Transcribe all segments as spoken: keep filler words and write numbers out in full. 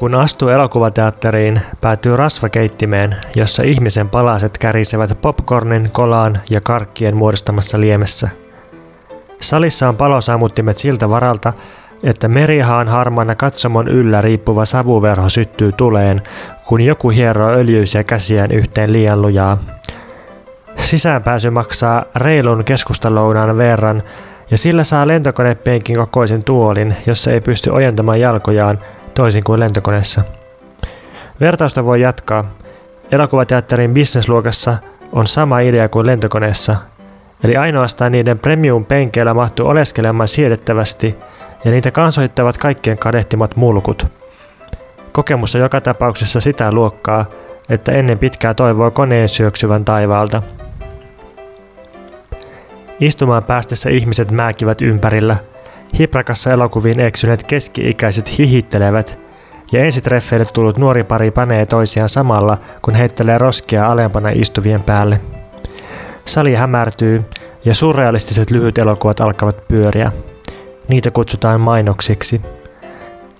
Kun astuu elokuvateatteriin, päätyy rasvakeittimeen, jossa ihmisen palaset kärisevät popcornin, kolaan ja karkkien muodostamassa liemessä. Salissa on palosammuttimet siltä varalta, että merihaan harmaana katsomon yllä riippuva savuverho syttyy tuleen, kun joku hieroo öljyisiä käsiään yhteen liian lujaa. Sisäänpääsy maksaa reilun keskustalounan verran, ja sillä saa lentokonepenkin kokoisen tuolin, jossa ei pysty ojentamaan jalkojaan, toisin kuin lentokoneessa. Vertausta voi jatkaa. Elokuvateatterin businessluokassa on sama idea kuin lentokoneessa, eli ainoastaan niiden premium-penkeillä mahtuu oleskelemaan siedettävästi, ja niitä kansoittavat kaikkien kadehtimat mulkut. Kokemus on joka tapauksessa sitä luokkaa, että ennen pitkää toivoo koneen syöksyvän taivaalta. Istumaan päästessä ihmiset määkivät ympärillä. Hiprakassa elokuviin eksyneet keski-ikäiset hihittelevät, ja ensitreffeille tullut nuori pari panee toisiaan samalla, kun heittelee roskia alempana istuvien päälle. Sali hämärtyy, ja surrealistiset lyhyt elokuvat alkavat pyöriä. Niitä kutsutaan mainoksiksi.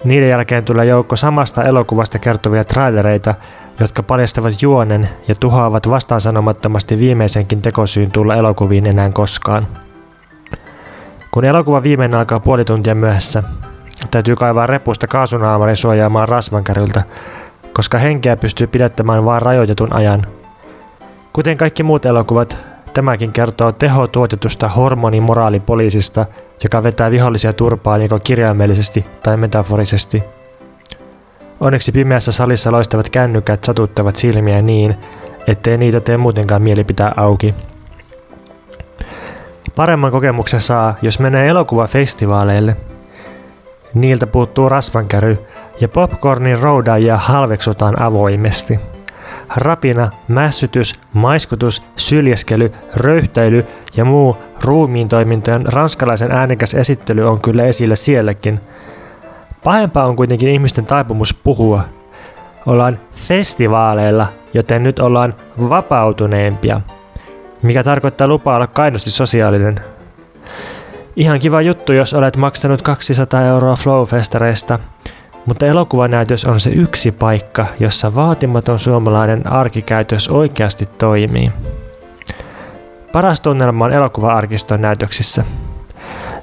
Niiden jälkeen tulee joukko samasta elokuvasta kertovia trailereita, jotka paljastavat juonen ja tuhoavat vastaansanomattomasti viimeisenkin tekosyyn tulla elokuviin enää koskaan. Kun elokuva viimein alkaa puoli tuntia myöhässä, täytyy kaivaa repusta kaasunaamari suojaamaan rasvankäriltä, koska henkeä pystyy pidättämään vain rajoitetun ajan. Kuten kaikki muut elokuvat, tämäkin kertoo tehotuotetusta hormonimoraalipoliisista, joka vetää vihollisia turpaan joko kirjaimellisesti tai metaforisesti. Onneksi pimeässä salissa loistavat kännykät satuttavat silmiä niin, ettei niitä tee muutenkaan mieli pitää auki. Paremman kokemuksen saa, jos menee elokuvafestivaaleille. Niiltä puuttuu rasvankäry ja popcornin roudaajia halveksutaan avoimesti. Rapina, mässytys, maiskutus, syljeskely, röyhtäily ja muu ruumiin toimintojen ranskalaisen äänekäs esittely on kyllä esillä sielläkin. Pahempaa on kuitenkin ihmisten taipumus puhua. Ollaan festivaaleilla, joten nyt ollaan vapautuneempia, mikä tarkoittaa lupaa olla kainosti sosiaalinen. Ihan kiva juttu, jos olet maksanut kaksisataa euroa Flowfestareista, mutta elokuvanäytös on se yksi paikka, jossa vaatimaton suomalainen arkikäytös oikeasti toimii. Paras tunnelma on elokuva-arkiston näytöksissä.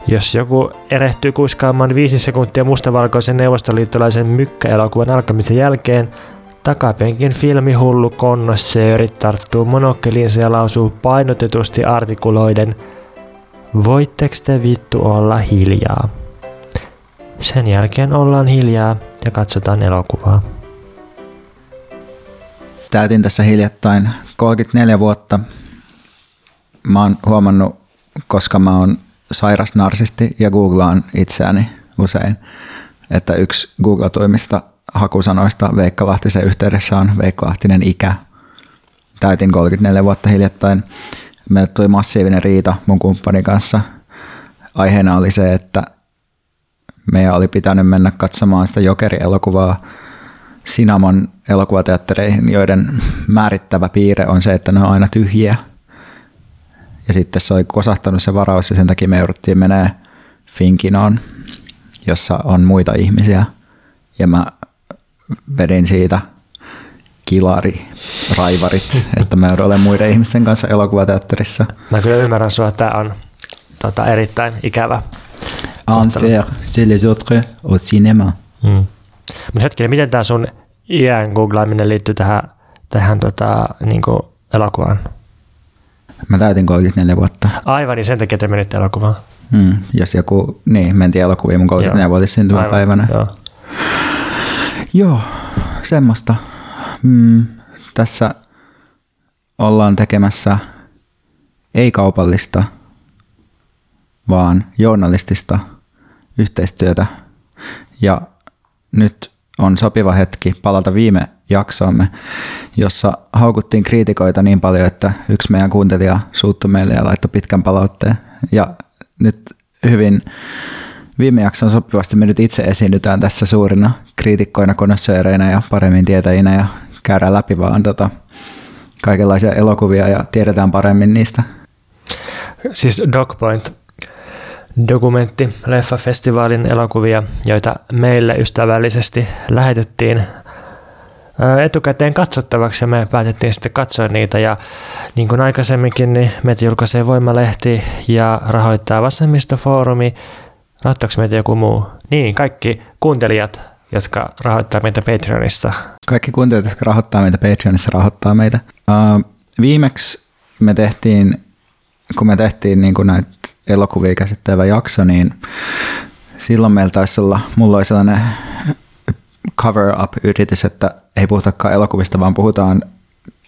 Jos joku erehtyy kuiskaamaan viisi sekuntia mustavalkoisen neuvostoliittolaisen mykkäelokuvan alkamisen jälkeen, takapenkin filmihullu konnoissööri tarttuu monokkeliinsa ja lausuu painotetusti artikuloiden "Voitteks te vittu olla hiljaa?" Sen jälkeen ollaan hiljaa ja katsotaan elokuvaa. Täytin tässä hiljattain kolmekymmentäneljä vuotta. Mä oon huomannut, koska mä oon sairas narsisti ja googlaan itseäni usein, että yksi googlatuimmista hakusanoista Veikka Lahtisen yhteydessä on Veikka Lahtinen ikä. Täytin kolmekymmentäneljä vuotta hiljattain. Meille tuli massiivinen riita mun kumppanin kanssa. Aiheena oli se, että meidän oli pitänyt mennä katsomaan sitä Jokeri-elokuvaa Sinamon elokuvateattereihin, joiden määrittävä piirre on se, että ne on aina tyhjiä. Ja sitten se oli kosahtanut se varaus ja sen takia me jouduttiin menee Finkinoon, jossa on muita ihmisiä. Ja mä vedin siitä kilari, raivarit, että mä joudun olemaan muiden ihmisten kanssa elokuvateatterissa. Mä kyllä ymmärrän sua, että tää on tota, erittäin ikävä. Unfair, c'est les autres au cinéma. Mm. Mut hetkinen, miten tää sun iän googlaaminen liittyy tähän, tähän tota, niinku elokuvaan? Mä täytin kolmekymmentäneljä vuotta. Aivan, niin sen takia, että menitte elokuvaan. Mm. Jos joku, niin, mentiin elokuviin mun kolmekymmentäneljä vuotis syntymäpäivänä. Joo. Joo, semmoista. Mm, tässä ollaan tekemässä ei-kaupallista, vaan journalistista yhteistyötä. Ja nyt on sopiva hetki palata viime jaksoomme, jossa haukuttiin kriitikoita niin paljon, että yksi meidän kuuntelija suuttui meille ja laittoi pitkän palautteen. Ja nyt hyvin viime jakson sopivasti me nyt itse esiinnytään tässä suurina kriitikkoina, konnoissööreinä ja paremmin tietäjinä ja käydään läpi vaan tota kaikenlaisia elokuvia ja tiedetään paremmin niistä. Siis DocPoint dokumentti Leffa-festivaalin elokuvia, joita meille ystävällisesti lähetettiin etukäteen katsottavaksi, ja me päätettiin sitten katsoa niitä, ja niin kuin aikaisemminkin, niin meitä julkaisee Voimalehti ja rahoittaa Vasemmistofoorumi. Rahoittaako meitä joku muu? Niin, kaikki kuuntelijat, jotka rahoittaa meitä Patreonissa. Kaikki kuuntelijat, jotka rahoittaa meitä Patreonissa, rahoittaa meitä. Uh, viimeksi me tehtiin, kun me tehtiin niin kuin näitä elokuvia käsittävä jakso, niin silloin meillä taisi olla, mulla oli sellainen cover-up-yritys, että ei puhutakaan elokuvista, vaan puhutaan,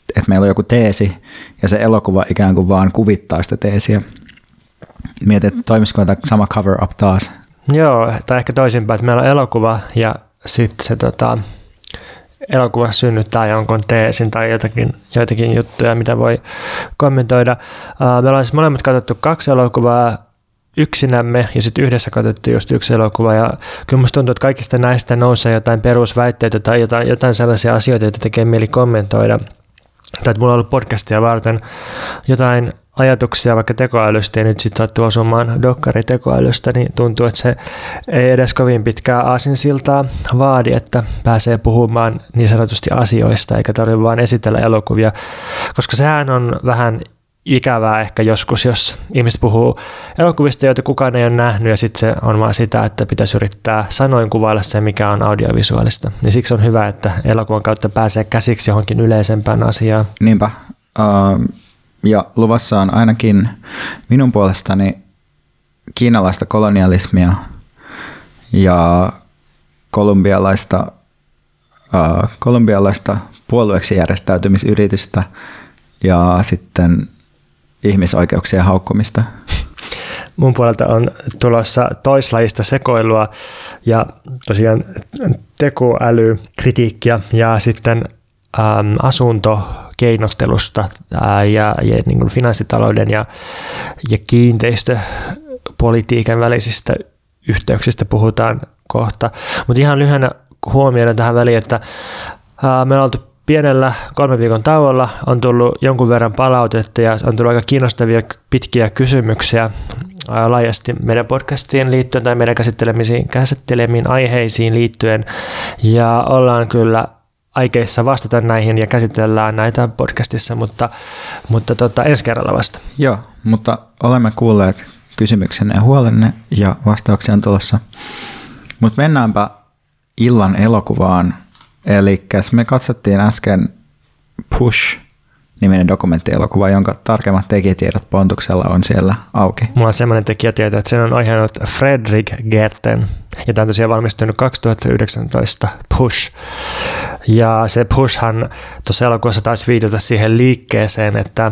että meillä on joku teesi, ja se elokuva ikään kuin vaan kuvittaa sitä teesiä. Mietin, että toimisiko tämä sama cover-up taas? Joo, tai ehkä toisinpäin, että meillä on elokuva, ja sitten se tota, elokuva synnyttää jonkun teesin tai jotakin, joitakin juttuja, mitä voi kommentoida. Meillä on siis molemmat katsottu kaksi elokuvaa, yksinämme, ja sitten yhdessä katsottiin just yksi elokuva, ja kyllä musta tuntuu, että kaikista näistä nousee jotain perusväitteitä tai jotain, jotain sellaisia asioita, joita tekee mieli kommentoida. Tai että mulla on ollut podcastia varten jotain ajatuksia vaikka tekoälystä, ja nyt sitten sattuu osumaan dokkari tekoälystä, niin tuntuu, että se ei edes kovin pitkää aasinsiltaa vaadi, että pääsee puhumaan niin sanotusti asioista, eikä tarvitse vaan esitellä elokuvia, koska sehän on vähän ikävää ehkä joskus, jos ihmiset puhuu elokuvista, joita kukaan ei ole nähnyt, ja sitten se on vaan sitä, että pitäisi yrittää sanoin kuvailla se, mikä on audiovisuaalista. Ja siksi on hyvä, että elokuvan kautta pääsee käsiksi johonkin yleisempään asiaan. Niinpä. Um, ja luvassa on ainakin minun puolestani kiinalaista kolonialismia ja kolumbialaista, uh, kolumbialaista puolueeksi järjestäytymisyritystä ja sitten ihmisoikeuksien haukkumista. Mun puolelta on tulossa toislajista sekoilua ja tosiaan tekoälykritiikkiä ja sitten äm, asuntokeinottelusta ää, ja, ja niin kuin finanssitalouden ja, ja kiinteistöpolitiikan välisistä yhteyksistä puhutaan kohta. Mutta ihan lyhyenä huomioida tähän väliin, että ää, me ollaan pienellä kolmen viikon tauolla on tullut jonkun verran palautetta ja on tullut aika kiinnostavia pitkiä kysymyksiä laajasti meidän podcastiin liittyen tai meidän käsittelemiin, käsittelemiin aiheisiin liittyen. Ja ollaan kyllä aikeissa vastata näihin ja käsitellään näitä podcastissa, mutta, mutta tota, ensi kerralla vasta. Joo, mutta olemme kuulleet kysymyksenne ja huolenne ja vastauksia on tulossa. Mutta mennäänpä illan elokuvaan. Elikkäs me katsottiin äsken Push-niminen dokumenttielokuva, jonka tarkemmat tekijätiedot Pontuksella on siellä auki. Mulla on semmoinen tekijätieto, että sen on ohjannut Fredrik Gertten, ja tämä on tosiaan valmistunut kaksituhattayhdeksäntoista Push. Ja se Pushhan tuossa elokuvassa taisi viitata siihen liikkeeseen, että,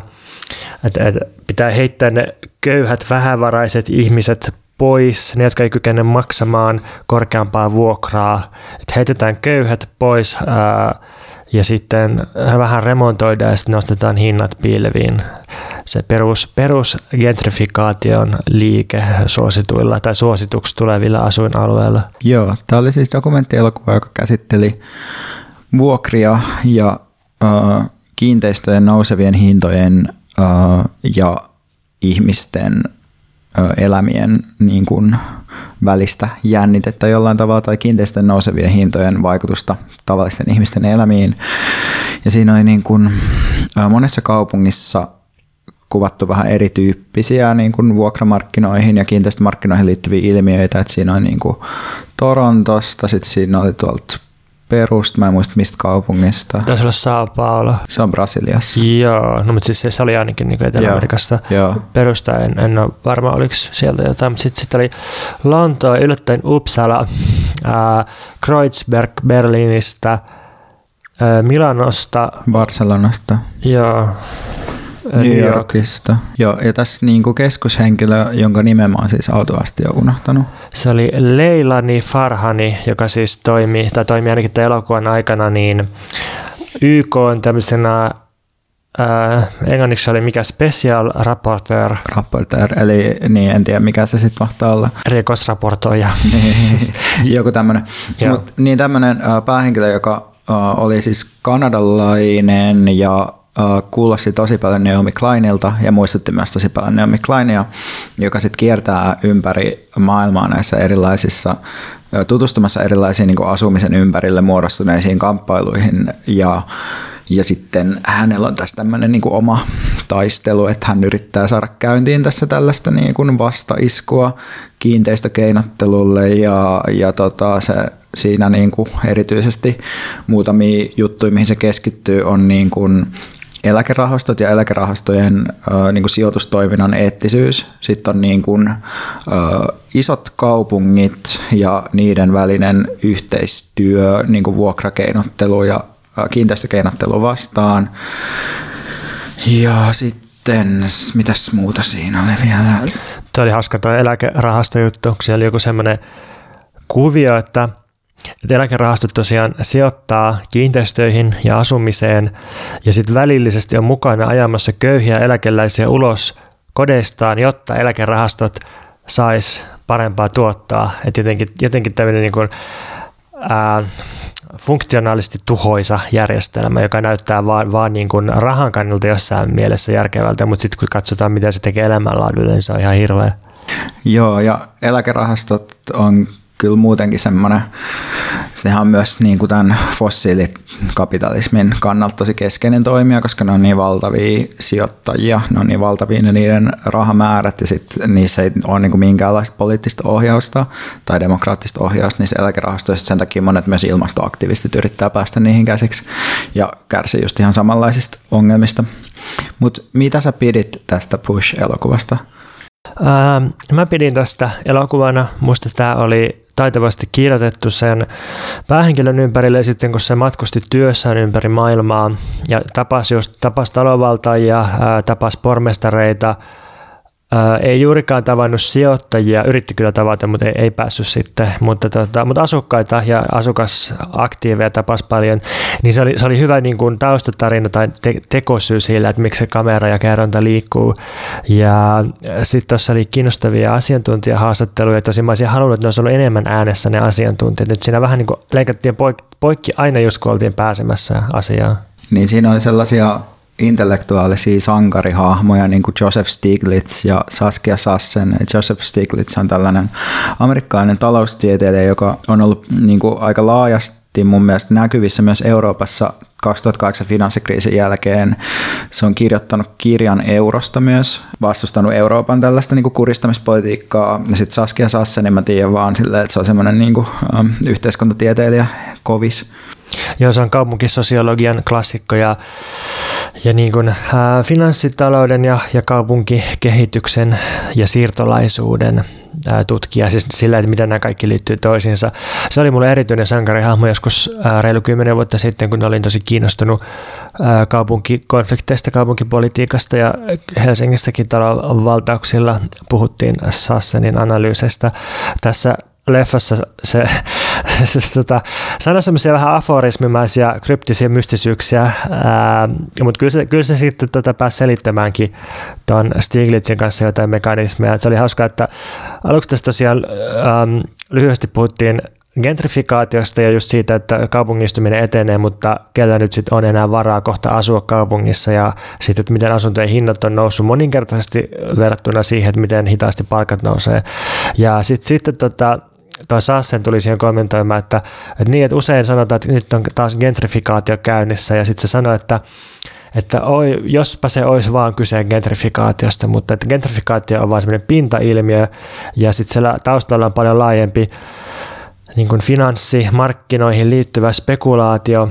että, että pitää heittää ne köyhät, vähävaraiset ihmiset pois, ne jotka ei kykene maksamaan korkeampaa vuokraa. Et heitetään köyhät pois ää, ja sitten vähän remontoidaan ja sitten nostetaan hinnat pilviin. Se perus, perus gentrifikaation liike suosituilla tai suosituksi tulevilla asuinalueilla. Joo, tämä oli siis dokumenttielokuva, joka käsitteli vuokria ja äh, kiinteistöjen nousevien hintojen äh, ja ihmisten elämien niin kuin välistä jännitettä jollain tavalla tai kiinteistön nousevien hintojen vaikutusta tavallisten ihmisten elämiin. Ja siinä oli niin kuin monessa kaupungissa kuvattu vähän erityyppisiä niin kuin vuokramarkkinoihin ja kiinteistömarkkinoihin liittyviä ilmiöitä. Et siinä oli niin kuin Torontosta, sitten siinä oli tuolta Perusta, mä en muista mistä kaupungista. Taisi olla Sao Paulo. Se on Brasiliassa. Joo, no mutta siis se oli ainakin niin Etelä-Amerikasta. Joo. Perusta en, en ole varma, oliko sieltä jotain, mutta sitten sit oli Lontoa, yllättäen Uppsala, äh, Kreuzberg Berliinistä, äh, Milanosta. Barcelonasta. Joo. New Yorkista. Joo, ja tässä niinku keskushenkilö, jonka nimen mä oon siis autuasti jo unohtanut. Se oli Leilani Farhani, joka siis toimi, tai toimi ainakin tämän elokuvan aikana, niin Y K on tämmöisenä, äh, englanniksi oli mikä special rapporteur. Rapporteur, eli niin, en tiedä mikä se sitten mahtaa olla. Rikosraportoija. Joku tämmöinen. Mut, niin tämmöinen äh, päähenkilö, joka äh, oli siis kanadalainen ja kuulosti tosi paljon Naomi Kleinilta ja muistutti myös tosi paljon Naomi Kleinia, joka sitten kiertää ympäri maailmaa näissä erilaisissa, tutustumassa erilaisiin niin kuin asumisen ympärille muodostuneisiin kamppailuihin ja, ja sitten hänellä on tässä tämmöinen niin kuin oma taistelu, että hän yrittää saada käyntiin tässä tällaista niin kuin vastaiskua kiinteistökeinottelulle ja, ja tota se siinä niin kuin erityisesti muutamia juttuja, mihin se keskittyy, on niin kuin eläkerahastot ja eläkerahastojen äh, niin kuin sijoitustoiminnan eettisyys. Sitten on niin kuin, äh, isot kaupungit ja niiden välinen yhteistyö, niin kuin vuokrakeinottelu ja äh, kiinteistökeinottelu vastaan. Ja sitten, mitäs muuta siinä oli vielä? Tuo oli hauska tuo eläkerahastojuttu, kun siellä oli joku semmoinen kuvio, että että eläkerahastot tosiaan sijoittaa kiinteistöihin ja asumiseen ja sitten välillisesti on mukana ajamassa köyhiä eläkeläisiä ulos kodeistaan, jotta eläkerahastot sais parempaa tuottaa. Et jotenkin, jotenkin tämmöinen niin kuin, ää, funktionaalisesti tuhoisa järjestelmä, joka näyttää vaan, vaan niin kuin rahan kannalta jossain mielessä järkevältä, mutta sitten kun katsotaan, mitä se tekee elämänlaadulle, niin se on ihan hirveä. Joo, ja eläkerahastot on kyllä muutenkin semmoinen, sehän on myös niin kuin tämän fossiilikapitalismin kannalta tosi keskeinen toimija, koska ne on niin valtavia sijoittajia, ne on niin valtavia ne niiden rahamäärät ja sitten niissä ei ole niin kuin minkäänlaista poliittista ohjausta tai demokraattista ohjausta niissä eläkerahastoissa, sen takia monet myös ilmastoaktivistit yrittää päästä niihin käsiksi ja kärsii just ihan samanlaisista ongelmista. Mutta mitä sä pidit tästä Push-elokuvasta? Ähm, mä pidin tästä elokuvana, musta tää oli taitavasti kirjoitettu sen päähenkilön ympärille sitten, kun se matkusti työssään ympäri maailmaa ja tapasi, just, tapasi talonvaltaajia, ää, tapasi pormestareita, ää, ei juurikaan tavannut sijoittajia, yritti kyllä tavata, mutta ei, ei päässyt sitten, mutta, tota, mutta asukkaita ja asukasaktiiveja tapasi paljon, niin se oli, se oli hyvä niin kuin taustatarina tai te, tekosyy sillä, että miksi se kamera ja kerronta liikkuu ja sitten tuossa oli kiinnostavia asiantuntijahaastatteluja, tosin mä olisin halunnut, että ne olisi ollut enemmän äänessä ne asiantuntijat, nyt siinä vähän niin kuin leikattiin poikki, poikki aina just kun oltiin pääsemässä asiaan. Niin siinä oli sellaisia intellektuaalisia sankarihahmoja, niin kuin Joseph Stiglitz ja Saskia Sassen. Joseph Stiglitz on tällainen amerikkalainen taloustieteilijä, joka on ollut niin kuin aika laajasti mun mielestä näkyvissä myös Euroopassa kaksituhattakahdeksan finanssikriisin jälkeen. Se on kirjoittanut kirjan eurosta myös, vastustanut Euroopan tällaista niin kuin kuristamispolitiikkaa. Ja sitten Saskia Sassen, en mä tiedä vaan silleen, että se on semmoinen niin kuin, ähm, yhteiskuntatieteilijä, kovis. Joo, se on kaupunkisosiologian klassikko ja, ja niin kuin, ää, finanssitalouden ja, ja kaupunkikehityksen ja siirtolaisuuden ää, tutkija, siis sillä, että miten nämä kaikki liittyy toisiinsa. Se oli mulle erityinen sankarihahmo joskus ää, reilu kymmenen vuotta sitten, kun olin tosi kiinnostunut ää, kaupunkikonflikteista, kaupunkipolitiikasta ja Helsingistäkin talonvaltauksilla puhuttiin Sassenin analyyseistä. Tässä leffassa se, se, se tota, sanoi semmoisia vähän aforismimaisia kryptisiä mystisyyksiä, ää, mutta kyllä se, kyllä se sitten tota, pääsi selittämäänkin tuon Stiglitzin kanssa jotain mekanismeja. Et se oli hauskaa, että aluksi tässä tosiaan äm, lyhyesti puhuttiin gentrifikaatiosta ja just siitä, että kaupungistuminen etenee, mutta kellä nyt sitten on enää varaa kohta asua kaupungissa ja sitten, että miten asuntojen hinnat on noussut moninkertaisesti verrattuna siihen, että miten hitaasti palkat nousee. Ja sitten sit, tota, tuo Sassen tuli siihen kommentoimaan, että, että, niin, että usein sanotaan, että nyt on taas gentrifikaatio käynnissä ja sitten se sanoi, että että oi, jospa se olisi vaan kyse gentrifikaatiosta, mutta että gentrifikaatio on vaan semmoinen pintailmiö ja sitten siellä taustalla on paljon laajempi niin kuin finanssimarkkinoihin liittyvä spekulaatio.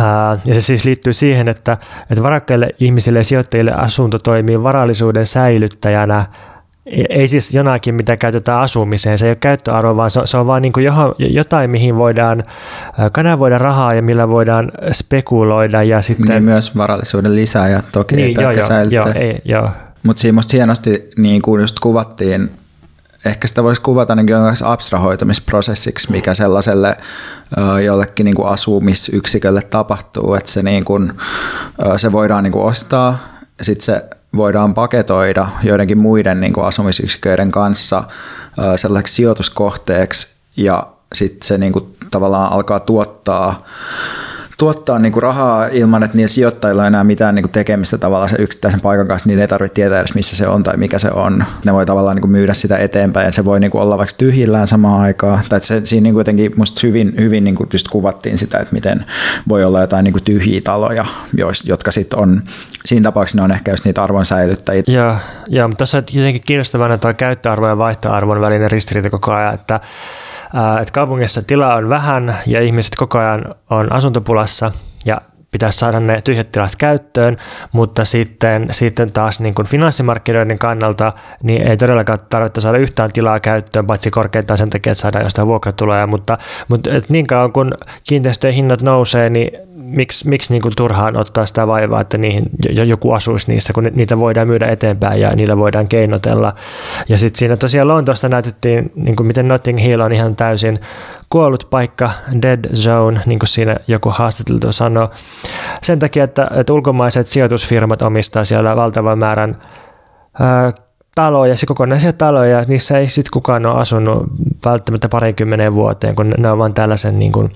Ää, ja se siis liittyy siihen, että, että varakkaille ihmisille ja sijoittajille asunto toimii varallisuuden säilyttäjänä. Ei siis jonakin, mitä käytetään asumiseen. Se ei ole käyttöarvo, vaan se on vaan niin kuin jotain, mihin voidaan kanavoida rahaa ja millä voidaan spekuloida. Ja sitten niin myös varallisuuden lisää ja toki niin, ei pelkkä säilyttää. Mutta siinä musta hienosti niin kuin just kuvattiin, ehkä sitä voisi kuvata ainakin abstrahoitumisprosessiksi, mikä sellaiselle jollekin niin kuin asumisyksikölle tapahtuu, että se, niin kuin, se voidaan niin kuin ostaa, sitten se voidaan paketoida joidenkin muiden niin kuin asumisyksiköiden kanssa sellaiseksi sijoituskohteeksi ja sitten se niin kuin tavallaan alkaa tuottaa tuottaa niinku rahaa ilman, että niillä sijoittajilla ei enää mitään niinku tekemistä tavallaan se yksittäisen paikan kanssa, niin ei tarvitse tietää edes missä se on tai mikä se on. Ne voi tavallaan niinku myydä sitä eteenpäin, ja se voi niinku olla vaikka tyhjillään samaan aikaan. Tai se, siinä niinku jotenkin musta hyvin, hyvin niinku just kuvattiin sitä, että miten voi olla jotain niinku tyhjiä taloja, jotka sitten on, siinä tapauksessa on ehkä just niitä arvonsäilyttäjiä. Joo, joo, mutta tässä on jotenkin kiinnostavana tuo käyttöarvon ja vaihtoarvon välinen ristiriita koko ajan, että että kaupungissa tilaa on vähän ja ihmiset koko ajan on asuntopulassa ja pitäisi saada ne tyhjät tilat käyttöön, mutta sitten, sitten taas niin kuin finanssimarkkinoiden kannalta niin ei todellakaan tarvitse saada yhtään tilaa käyttöön, paitsi korkeintaan sen takia, että saadaan jostain vuokratuloja, mutta, mutta et niin kauan kun kiinteistöjen hinnat nousee, niin miksi, miksi niin kuin turhaan ottaa sitä vaivaa, että niihin joku asuisi niistä, kun niitä voidaan myydä eteenpäin ja niillä voidaan keinotella. Ja sitten siinä tosiaan Lontoosta näytettiin, niin kuin miten Notting Hill on ihan täysin kuollut paikka, dead zone, niin kuin siinä joku haastateltu sanoi. Sen takia, että, että ulkomaiset sijoitusfirmat omistaa siellä valtavan määrän ää, taloja, kokonaisia taloja, niissä ei sitten kukaan ole asunut välttämättä parinkymmeneen vuoteen, kun ne on vaan tällaisen niin kuin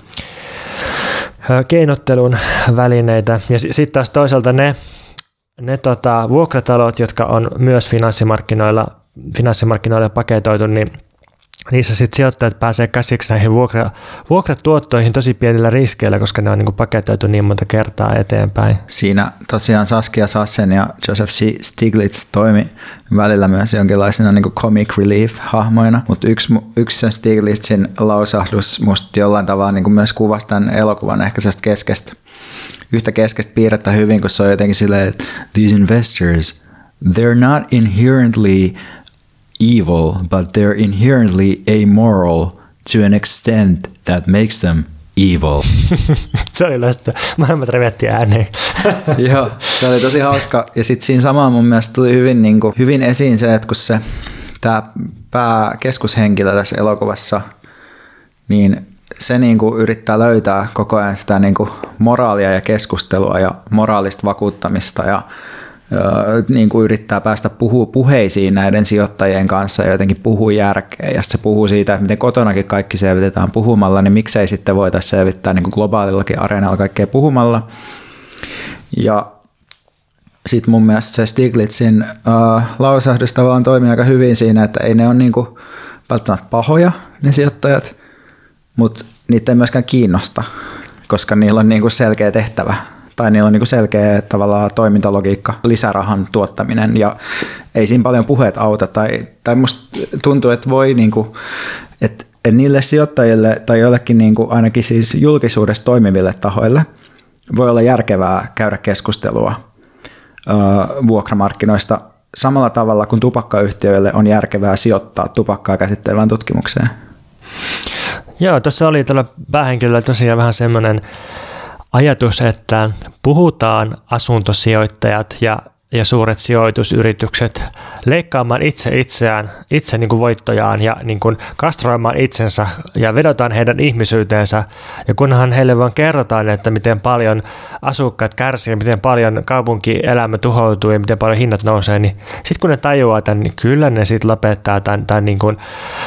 keinottelun välineitä. Ja sitten taas toisaalta ne, ne tota, vuokratalot, jotka on myös finanssimarkkinoilla, finanssimarkkinoilla paketoitu, niin niissä sitten sijoittajat pääsee käsiksi näihin vuokra, vuokratuottoihin tosi pienillä riskeillä, koska ne on niin kuin paketoitu niin monta kertaa eteenpäin. Siinä tosiaan Saskia Sassen ja Joseph Stiglitz toimi välillä myös jonkinlaisena niin kuin comic relief-hahmoina, mutta yksi, yksi sen Stiglitzin lausahdus musta jollain tavalla niin kuin myös kuvasi tämän elokuvan ehkä sellaista keskeistä, yhtä keskeistä piirrettä hyvin, kun se on jotenkin silleen, että these investors, they're not inherently evil, but they're inherently amoral to an extent that makes them evil. Se oli loista. Maailmat revettiin ääneen. Joo, se oli tosi hauska. Ja sitten siinä samaan mun mielestä tuli hyvin, niin kuin, hyvin esiin se, että kun se tämä pääkeskushenkilö tässä elokuvassa, niin se niin kuin yrittää löytää koko ajan sitä niin kuin moraalia ja keskustelua ja moraalista vakuuttamista ja niin kuin yrittää päästä puhua puheisiin näiden sijoittajien kanssa ja jotenkin puhuu järkeä. Ja se puhuu siitä, että miten kotonakin kaikki selvitetään puhumalla, niin miksei sitten voitaisiin selvittää niin kuin globaalillakin areenalla kaikkea puhumalla. Ja sitten mun mielestä se Stiglitzin uh, lausahdus tavallaan toimii aika hyvin siinä, että ei ne ole niin kuin välttämättä pahoja ne sijoittajat, mutta niitä ei myöskään kiinnosta, koska niillä on niin kuin selkeä tehtävä. Tai niillä on niinku selkeä tavallaan toimintalogiikka, lisärahan tuottaminen ja ei siinä paljon puheet auta. Tai, tai musta tuntuu, että voi niinku, et, et niille sijoittajille tai jollekin niinku, ainakin siis julkisuudessa toimiville tahoille voi olla järkevää käydä keskustelua ö, vuokramarkkinoista samalla tavalla kuin tupakkayhtiöille on järkevää sijoittaa tupakkaa käsittelevään tutkimukseen. Joo, tuossa oli tällä päähenkilöllä tosiaan vähän semmoinen ajatus, että puhutaan asuntosijoittajat ja, ja suuret sijoitusyritykset leikkaamaan itse itseään, itse niin kuin voittojaan ja niin kuin kastroimaan itsensä ja vedotaan heidän ihmisyyteensä. Ja kunhan heille vaan kerrotaan, että miten paljon asukkaat kärsii, miten paljon kaupunkielämä tuhoutuu ja miten paljon hinnat nousee, niin sitten kun ne tajuaa tämän, niin kyllä ne sitten lopettaa tämän, tämän niin kuin,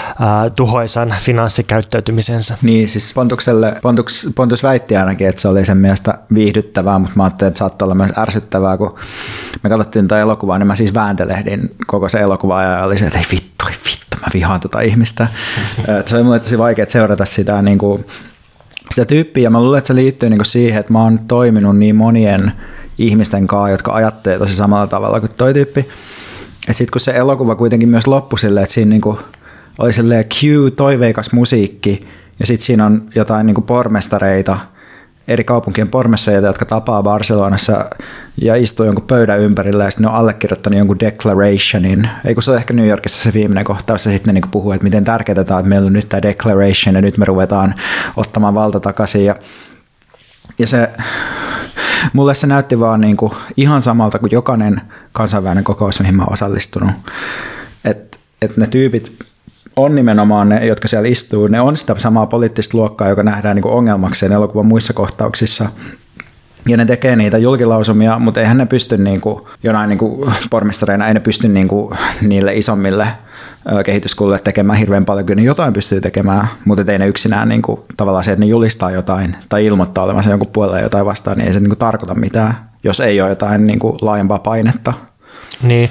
äh, tuhoisan finanssikäyttäytymisensä. Niin, siis Pontukselle, Pontus, Pontus väitti ainakin, että se oli sen mielestä viihdyttävää, mutta mä ajattelin, että saattaa olla myös ärsyttävää, kun me katsottiin tätä elokuvaa, niin mä siis vääntelehdin koko se elokuva ja oli se, että ei vittu, ei vittu, mä vihaan tota ihmistä. Se oli mulle tosi vaikea seurata sitä, niin kuin, sitä tyyppiä ja mä luulen, että se liittyy niin kuin siihen, että mä oon toiminut niin monien ihmisten kanssa, jotka ajattelee tosi samalla tavalla kuin toi tyyppi. Sitten kun se elokuva kuitenkin myös loppui silleen, että siinä niin kuin oli silleen cue, toiveikas musiikki ja sitten siinä on jotain niin kuin pormestareita, eri kaupunkien pormestareita, jotka tapaa Barcelonassa ja istuu jonkun pöydän ympärillä ja sitten ne on allekirjoittanut jonkun declarationin. Ei kun se on ehkä New Yorkissa se viimeinen kohtaus ja sitten ne niinku puhuu, että miten tärkeää tämä on, että meillä on nyt tämä declaration ja nyt me ruvetaan ottamaan valta takaisin. Ja, ja se, mulle se näytti vaan niinku ihan samalta kuin jokainen kansainvälinen kokous, mihin mä oon osallistunut. Että et ne tyypit on nimenomaan ne, jotka siellä istuu, ne on sitä samaa poliittista luokkaa, joka nähdään niin kuin ongelmakseen elokuvan muissa kohtauksissa. Ja ne tekee niitä julkilausumia, mutta eihän ne pysty niinku, jonain niinku pormestareina, ei ne pysty niinku niille isommille kehityskuluille tekemään hirveän paljon. Kyllä ne jotain pystyy tekemään, mutta ei ne yksinään niinku, tavallaan se, että ne julistaa jotain tai ilmoittaa olevansa jonkun puolella jotain vastaan, niin ei se niinku tarkoita mitään, jos ei ole jotain niinku laajempaa painetta. Niin,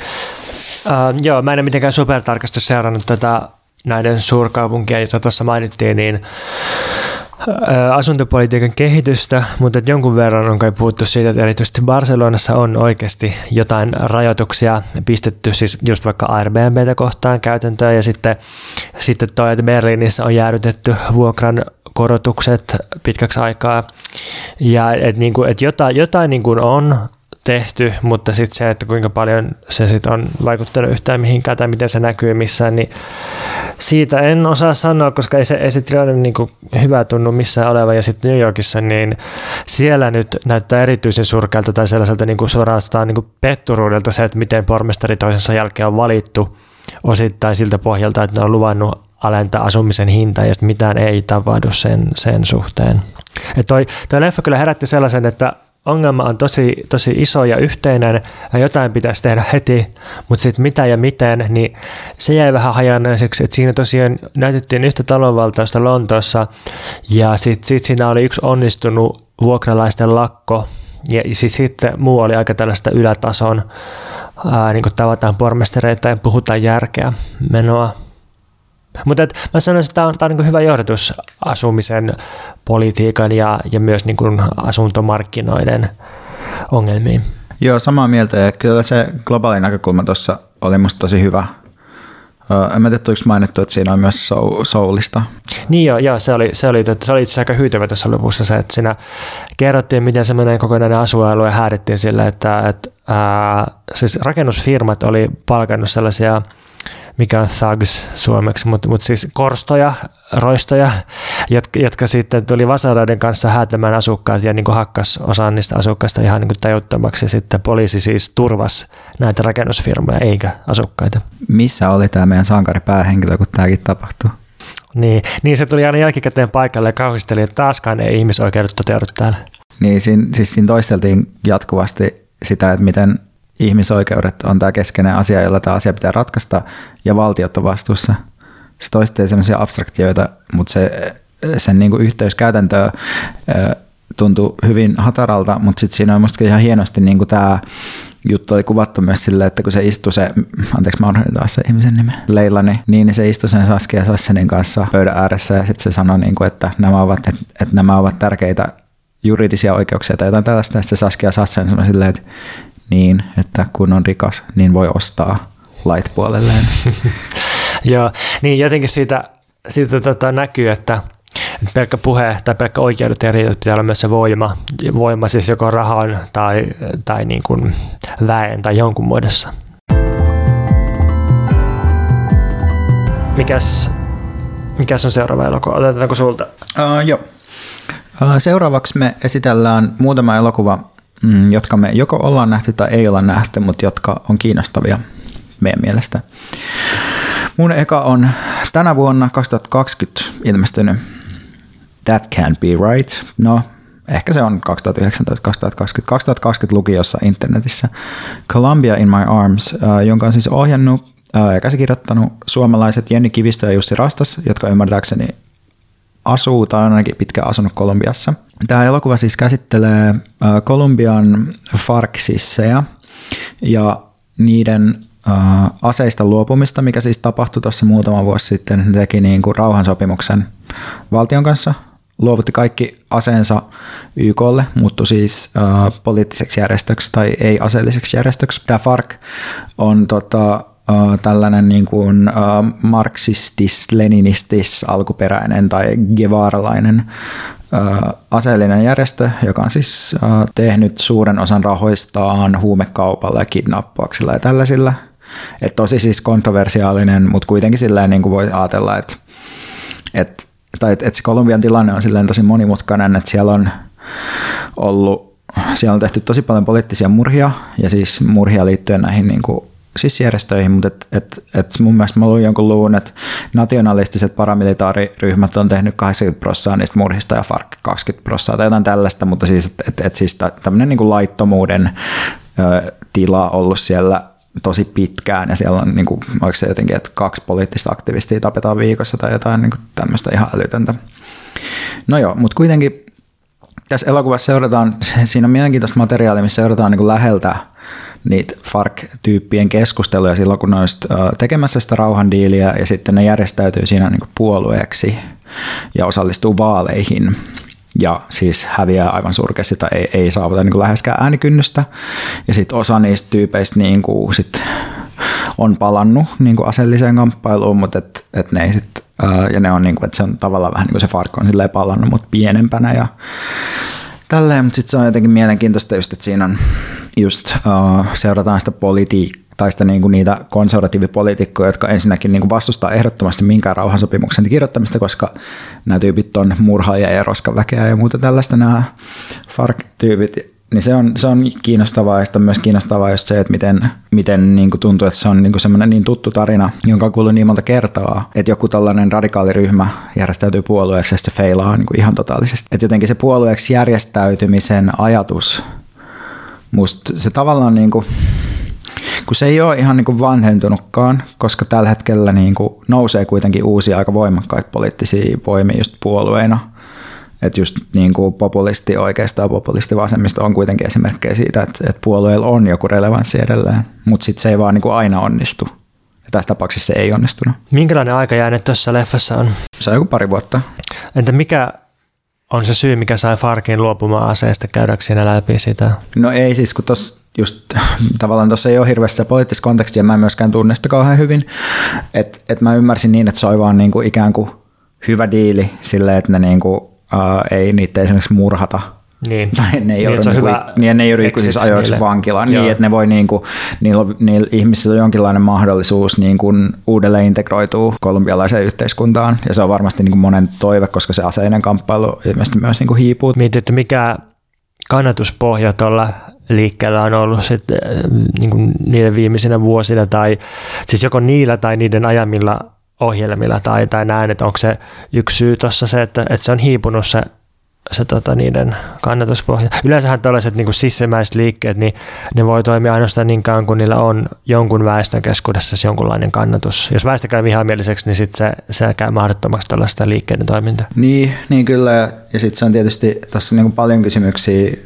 äh, joo, mä en mitenkään supertarkasti seurannut tätä näiden suurkaupunkia, joita tuossa mainittiin, niin asuntopolitiikan kehitystä, mutta jonkun verran on kai puhuttu siitä, että erityisesti Barcelonassa on oikeasti jotain rajoituksia pistetty, siis just vaikka Airbnbtä kohtaan käytäntöön, ja sitten, sitten toi, että Berliinissä on jäädytetty vuokran korotukset pitkäksi aikaa, ja että niinku, et jotain, jotain niinku on tehty, mutta sitten se, että kuinka paljon se sit on vaikuttanut yhtään mihinkään tai miten se näkyy missään, niin siitä en osaa sanoa, koska ei se, ei se tilanne niinku hyvä tunnu missään olevan. Ja sitten New Yorkissa, niin siellä nyt näyttää erityisen surkealta tai sellaiselta niinku suorastaan niinku petturuudelta se, että miten pormestari toisensa jälkeen on valittu osittain siltä pohjalta, että ne on luvannut alentaa asumisen hintaa ja sitten mitään ei tapahdu sen, sen suhteen. Et toi, toi leffa kyllä herätti sellaisen, että ongelma on tosi, tosi iso ja yhteinen ja jotain pitäisi tehdä heti, mutta sitten mitä ja miten, niin se jäi vähän hajanaiseksi. Et siinä tosiaan näytettiin yhtä talonvaltausta Lontoossa ja sitten sit siinä oli yksi onnistunut vuokralaisten lakko ja sit, sitten muu oli aika tällaista ylätason, ää, niin kuin tavataan pormestareita ja puhutaan järkeä menoa. Mutta mä sanoisin, että tämä on, tää on niinku hyvä johdatus asumisen, politiikan ja, ja myös niinku asuntomarkkinoiden ongelmiin. Joo, samaa mieltä. Ja kyllä se globaali näkökulma tuossa oli musta tosi hyvä. En mä tiedä, oliko mainittu, että siinä on myös soulista. Niin joo, joo se, oli, se, oli, se oli itse asiassa aika hyytävä tuossa lopussa se, että siinä kerrottiin, miten semmoinen kokonainen asuinalue häädettiin sillä, että et, ää, siis rakennusfirmat oli palkannut sellaisia, mikä on thugs suomeksi, mutta mut siis korstoja, roistoja, jotka, jotka sitten tuli vasaroiden kanssa häätämään asukkaat ja niin hakkas osan niistä asukkaista ihan niin tajuttomaksi. Ja sitten poliisi siis turvasi näitä rakennusfirmoja eikä asukkaita. Missä oli tämä meidän sankaripäähenkilö, kun tämäkin tapahtui? Niin, niin se tuli aina jälkikäteen paikalle ja kauhisteli, että taaskaan ei ihmisoikeudet toteudu täällä. Niin, siinä, siis siinä toisteltiin jatkuvasti sitä, että miten ihmisoikeudet on tämä keskeinen asia, jolla tämä asia pitää ratkaista, ja valtiot on vastuussa. Se toistaa sellaisia abstraktioita, mutta se, sen niin kuin yhteys käytäntöön tuntuu hyvin hataralta, mutta sitten siinä on musta ihan hienosti niin kuin tämä juttu oli kuvattu myös silleen, että kun se istui se, anteeksi mä unohdin taas se ihmisen nimen, Leilani, niin se istui sen Saskia Sassenin kanssa pöydän ääressä, ja sitten se sanoi, niin kuin, että, nämä ovat, että, että nämä ovat tärkeitä juridisia oikeuksia tai jotain tällaista, ja sitten se Saskia Sassen sanoi silleen, että niin, että kun on rikas, niin voi ostaa lait puolelleen. Joo, niin jotenkin siitä, siitä tota näkyy, että pelkkä puhe tai pelkkä oikeudet ja riidat pitää olla myös se voima. Voima siis joko rahan tai, tai niin kuin väen tai jonkun muodossa. Mikäs, mikäs on seuraava elokuva? Otetaanko sulta? Uh, joo. Uh, seuraavaksi me esitellään muutama elokuva, jotka me joko ollaan nähty tai ei olla nähty, mutta jotka on kiinnostavia meidän mielestä. Mun eka on tänä vuonna kaksituhattakaksikymmentä ilmestynyt That Can't Be Right. No, ehkä se on kaksituhattayhdeksäntoista kaksituhattakaksikymmentä. kaksituhattakaksikymmentä luki jossain internetissä. Columbia in My Arms, jonka on siis ohjannut ja käsikirjoittanut suomalaiset Jenny Kivistö ja Jussi Rastas, jotka ymmärtääkseni asuu tai on ainakin pitkään asunut Kolumbiassa. Tämä elokuva siis käsittelee Kolumbian farksisseja ja niiden aseista luopumista, mikä siis tapahtui tuossa muutama vuosi sitten. Ne teki niin kuin rauhansopimuksen valtion kanssa, luovutti kaikki aseensa Y K:lle, muuttui siis poliittiseksi järjestöksi tai ei-aseelliseksi järjestöksi. Tämä FARC on tota tällainen niin kuin marksistis-leninistis alkuperäinen tai guevaralainen aseellinen järjestö, joka on siis tehnyt suuren osan rahoistaan huumekaupalla ja kidnappauksilla ja tällaisilla. Et tosi siis kontroversiaalinen, mutta kuitenkin silleen niin kuin voi ajatella, että et, et se Kolumbian tilanne on silleen tosi monimutkainen, että siellä on ollut, siellä on tehty tosi paljon poliittisia murhia ja siis murhia liittyen näihin niin kuin siis järjestöihin, mutta et, et, et mun mielestä mä luin jonkun luvun, että nationalistiset paramilitaariryhmät on tehnyt kahdeksankymmentä prosenttia niistä murhista ja F A R C kaksikymmentä prosenttia tai jotain tällaista, mutta siis, et, et, et, siis tämmöinen niin kuin laittomuuden ö, tila ollut siellä tosi pitkään ja siellä on niin kuin, oliko se jotenkin, että kaksi poliittista aktivistia tapetaan viikossa tai jotain niin kuin tämmöistä ihan älytöntä. No joo, mutta kuitenkin tässä elokuvassa seurataan, siinä on mielenkiintoista materiaalia, missä seurataan niin kuin läheltä niitä F A R C-tyyppien keskusteluja silloin, kun ne olisi tekemässä sitä rauhandiiliä ja sitten ne järjestäytyy siinä niin kuin puolueeksi ja osallistuu vaaleihin. Ja siis häviää aivan surkeasti tai ei, ei saavuta niin kuin läheskään äänikynnystä. Ja sitten osa niistä tyypeistä niin kuin sit on palannut niin kuin aseelliseen kamppailuun, mutta et, et ne ei sit, ää, ja ne on, niin kuin, että se on tavallaan vähän niin kuin se F A R C on silleen palannut, mutta pienempänä ja tälleen. Mutta sitten se on jotenkin mielenkiintoista just, että siinä on just ää, seurataan sitä politiikkaa tai sitä niinku niitä konservatiivipoliitikkoja, jotka ensinnäkin niinku vastustaa ehdottomasti minkään rauhansopimuksen kirjoittamista, koska nämä tyypit on murhaajia ja roskaväkeä ja muuta tällaista nämä F A R C-tyypit. Niin se on, se on kiinnostavaa ja sitä on myös kiinnostavaa just se, että miten, miten niinku tuntuu, että se on niinku semmoinen niin tuttu tarina, jonka on kuullut niin monta kertaa, että joku tällainen radikaaliryhmä järjestäytyy puolueeksi ja se feilaa niinku ihan totaalisesti. Että jotenkin se puolueeksi järjestäytymisen ajatus, musta se tavallaan niinku kun se ei ole ihan niin kuin vanhentunutkaan, koska tällä hetkellä niin kuin nousee kuitenkin uusia aika voimakkaita poliittisia voimia just puolueina. Että just niin kuin populisti oikeastaan, populisti vasemmista on kuitenkin esimerkkejä siitä, että, että puolueilla on joku relevanssi edelleen, mutta sitten se ei vaan niin kuin aina onnistu. Ja tässä tapauksessa se ei onnistunut. Minkälainen aikajääne tuossa leffassa on? Se on joku pari vuotta. Entä mikä on se syy, mikä sai F A R C:in luopumaan aseesta, käydäkseen läpi sitä? No ei siis, kun tuossa just tavallaan tuossa ei ole hirveästi poliittista kontekstia, mä en myöskään tunne sitä kauhean hyvin. Että et mä ymmärsin niin, että se oli vaan niinku ikään kuin hyvä diili silleen, että ne niinku, äh, ei niitä esimerkiksi murhata. Niin. Tai ne ei joudu niin, niinku, niinku siis ajoiksi vankilaan. Niin, että ne voi niinku, niillä, niillä ihmisillä on jonkinlainen mahdollisuus niinku uudelleen integroitua kolumbialaiseen yhteiskuntaan. Ja se on varmasti niinku monen toive, koska se aseinen kamppailu ilmeisesti myös niinku hiipuu. Mietit, että mikä kannatuspohja tuolla liikkeellä on ollut sitten niin niiden viimeisinä vuosina, tai siis joko niillä tai niiden ajamilla ohjelmilla, tai, tai näin, että onko se yksi syy tuossa se, että, että se on hiipunut se, se tota, niiden kannatuspohja. Yleensähän tällaiset niin sissimäiset liikkeet, niin ne voi toimia ainoastaan niin kauan, kun niillä on jonkun väestön keskuudessa se jonkunlainen kannatus. Jos väestö käy vihamieliseksi, niin sitten se, se käy mahdottomaksi tällaista liikkeiden toimintaa. Niin, niin kyllä, ja sitten se on tietysti tuossa niin paljon kysymyksiä,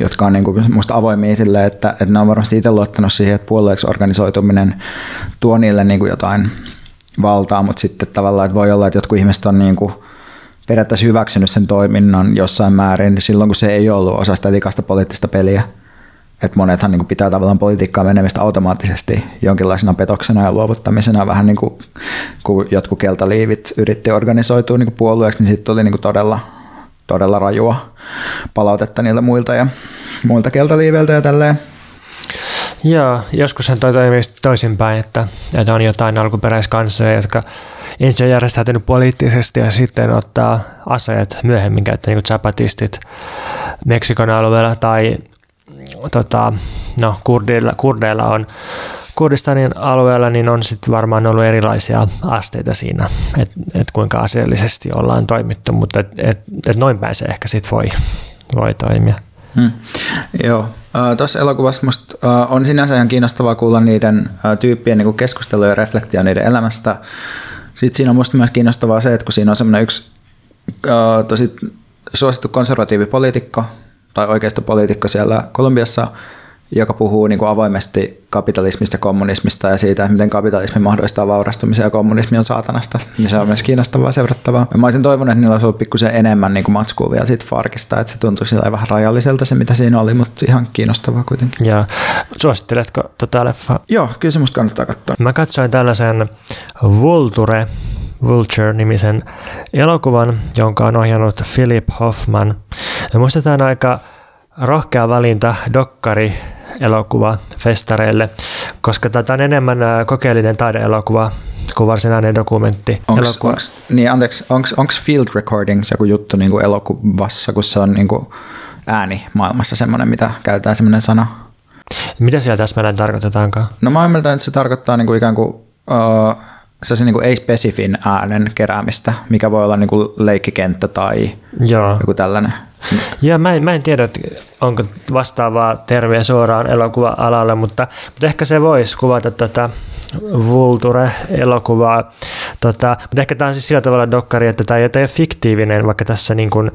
jotka on niinku musta avoimia silleen, että, että ne on varmasti itse luottanut siihen, että puolueeksi organisoituminen tuo niille niinku jotain valtaa, mutta sitten tavallaan, että voi olla, että jotkut ihmiset on niinku periaatteessa hyväksynyt sen toiminnan jossain määrin silloin, kun se ei ollut osa sitä likasta poliittista peliä. Et monethan niinku pitää tavallaan politiikkaa menemistä automaattisesti jonkinlaisena petoksena ja luovuttamisena. Vähän niin kuin kun jotkut keltaliivit yritti organisoitua niinku puolueeksi, niin sitten oli niinku todella... todella rajua palautetta niiltä muilta ja muilta keltaliiveiltä ja tälleen. Joo, joskushan toi toimii toisinpäin, että, että on jotain alkuperäiskansoja, jotka ensin on järjestäytynyt poliittisesti ja sitten ottaa aseet myöhemmin käyttöön, niin kuin zapatistit Meksikon alueella tai tota, no, kurdeilla, kurdeilla on Kurdistanin alueella, niin on sitten varmaan ollut erilaisia asteita siinä, että et kuinka asiallisesti ollaan toimittu, mutta et, et, et noin päin se ehkä sitten voi, voi toimia. Hmm. Joo, tuossa elokuvassa musta on sinänsä ihan kiinnostavaa kuulla niiden tyyppien niinku keskusteluja ja reflektia niiden elämästä. Sitten siinä on musta myös kiinnostavaa se, että kun siinä on semmoinen yksi tosi suosittu konservatiivipoliitikko tai oikeistopoliitikko siellä Kolumbiassa, joka puhuu niin kuin avoimesti kapitalismista, kommunismista ja siitä, miten kapitalismi mahdollistaa vaurastumisen ja kommunismi on saatanasta. Ja se on myös kiinnostavaa seurattavaa. Mä olisin toivonut, että niillä olisi ollut pikkusen enemmän niin kuin matskua vielä siitä Farkista, että se tuntui sillä vähän rajalliselta se, mitä siinä oli, mutta ihan kiinnostavaa kuitenkin. Ja suositteletko tota leffaa? Joo, kyllä se musta kannattaa katsoa. Mä katsoin tällaisen Vulture, Vulture-nimisen elokuvan, jonka on ohjannut Philip Hoffman. Ja musta tämä on aika rohkea valinta dokkari elokuva festareille, koska tämä on enemmän kokeellinen taideelokuva kuin varsinainen dokumentti. Onks, onks, niin anteeksi, onko field recording se joku juttu niin kuin elokuvassa, kun se on niin kuin ääni maailmassa semmoinen, mitä käytetään semmoinen sana? Mitä siellä täsmälleen tarkoitetaankaan? No mä ymmärtän, että se tarkoittaa niinku ikään kuin uh, sellaisen niinku ei-spesifin äänen keräämistä, mikä voi olla niinku leikkikenttä tai joo. joku tällainen. Joo, mä en, mä en tiedä, onko vastaavaa termiä suoraan elokuva-alalle, mutta, mutta ehkä se voisi kuvata tätä vulture-elokuvaa. Tota, mutta ehkä tämä on siis sillä tavalla dokkari, että tämä ei ole fiktiivinen, vaikka tässä niin kuin,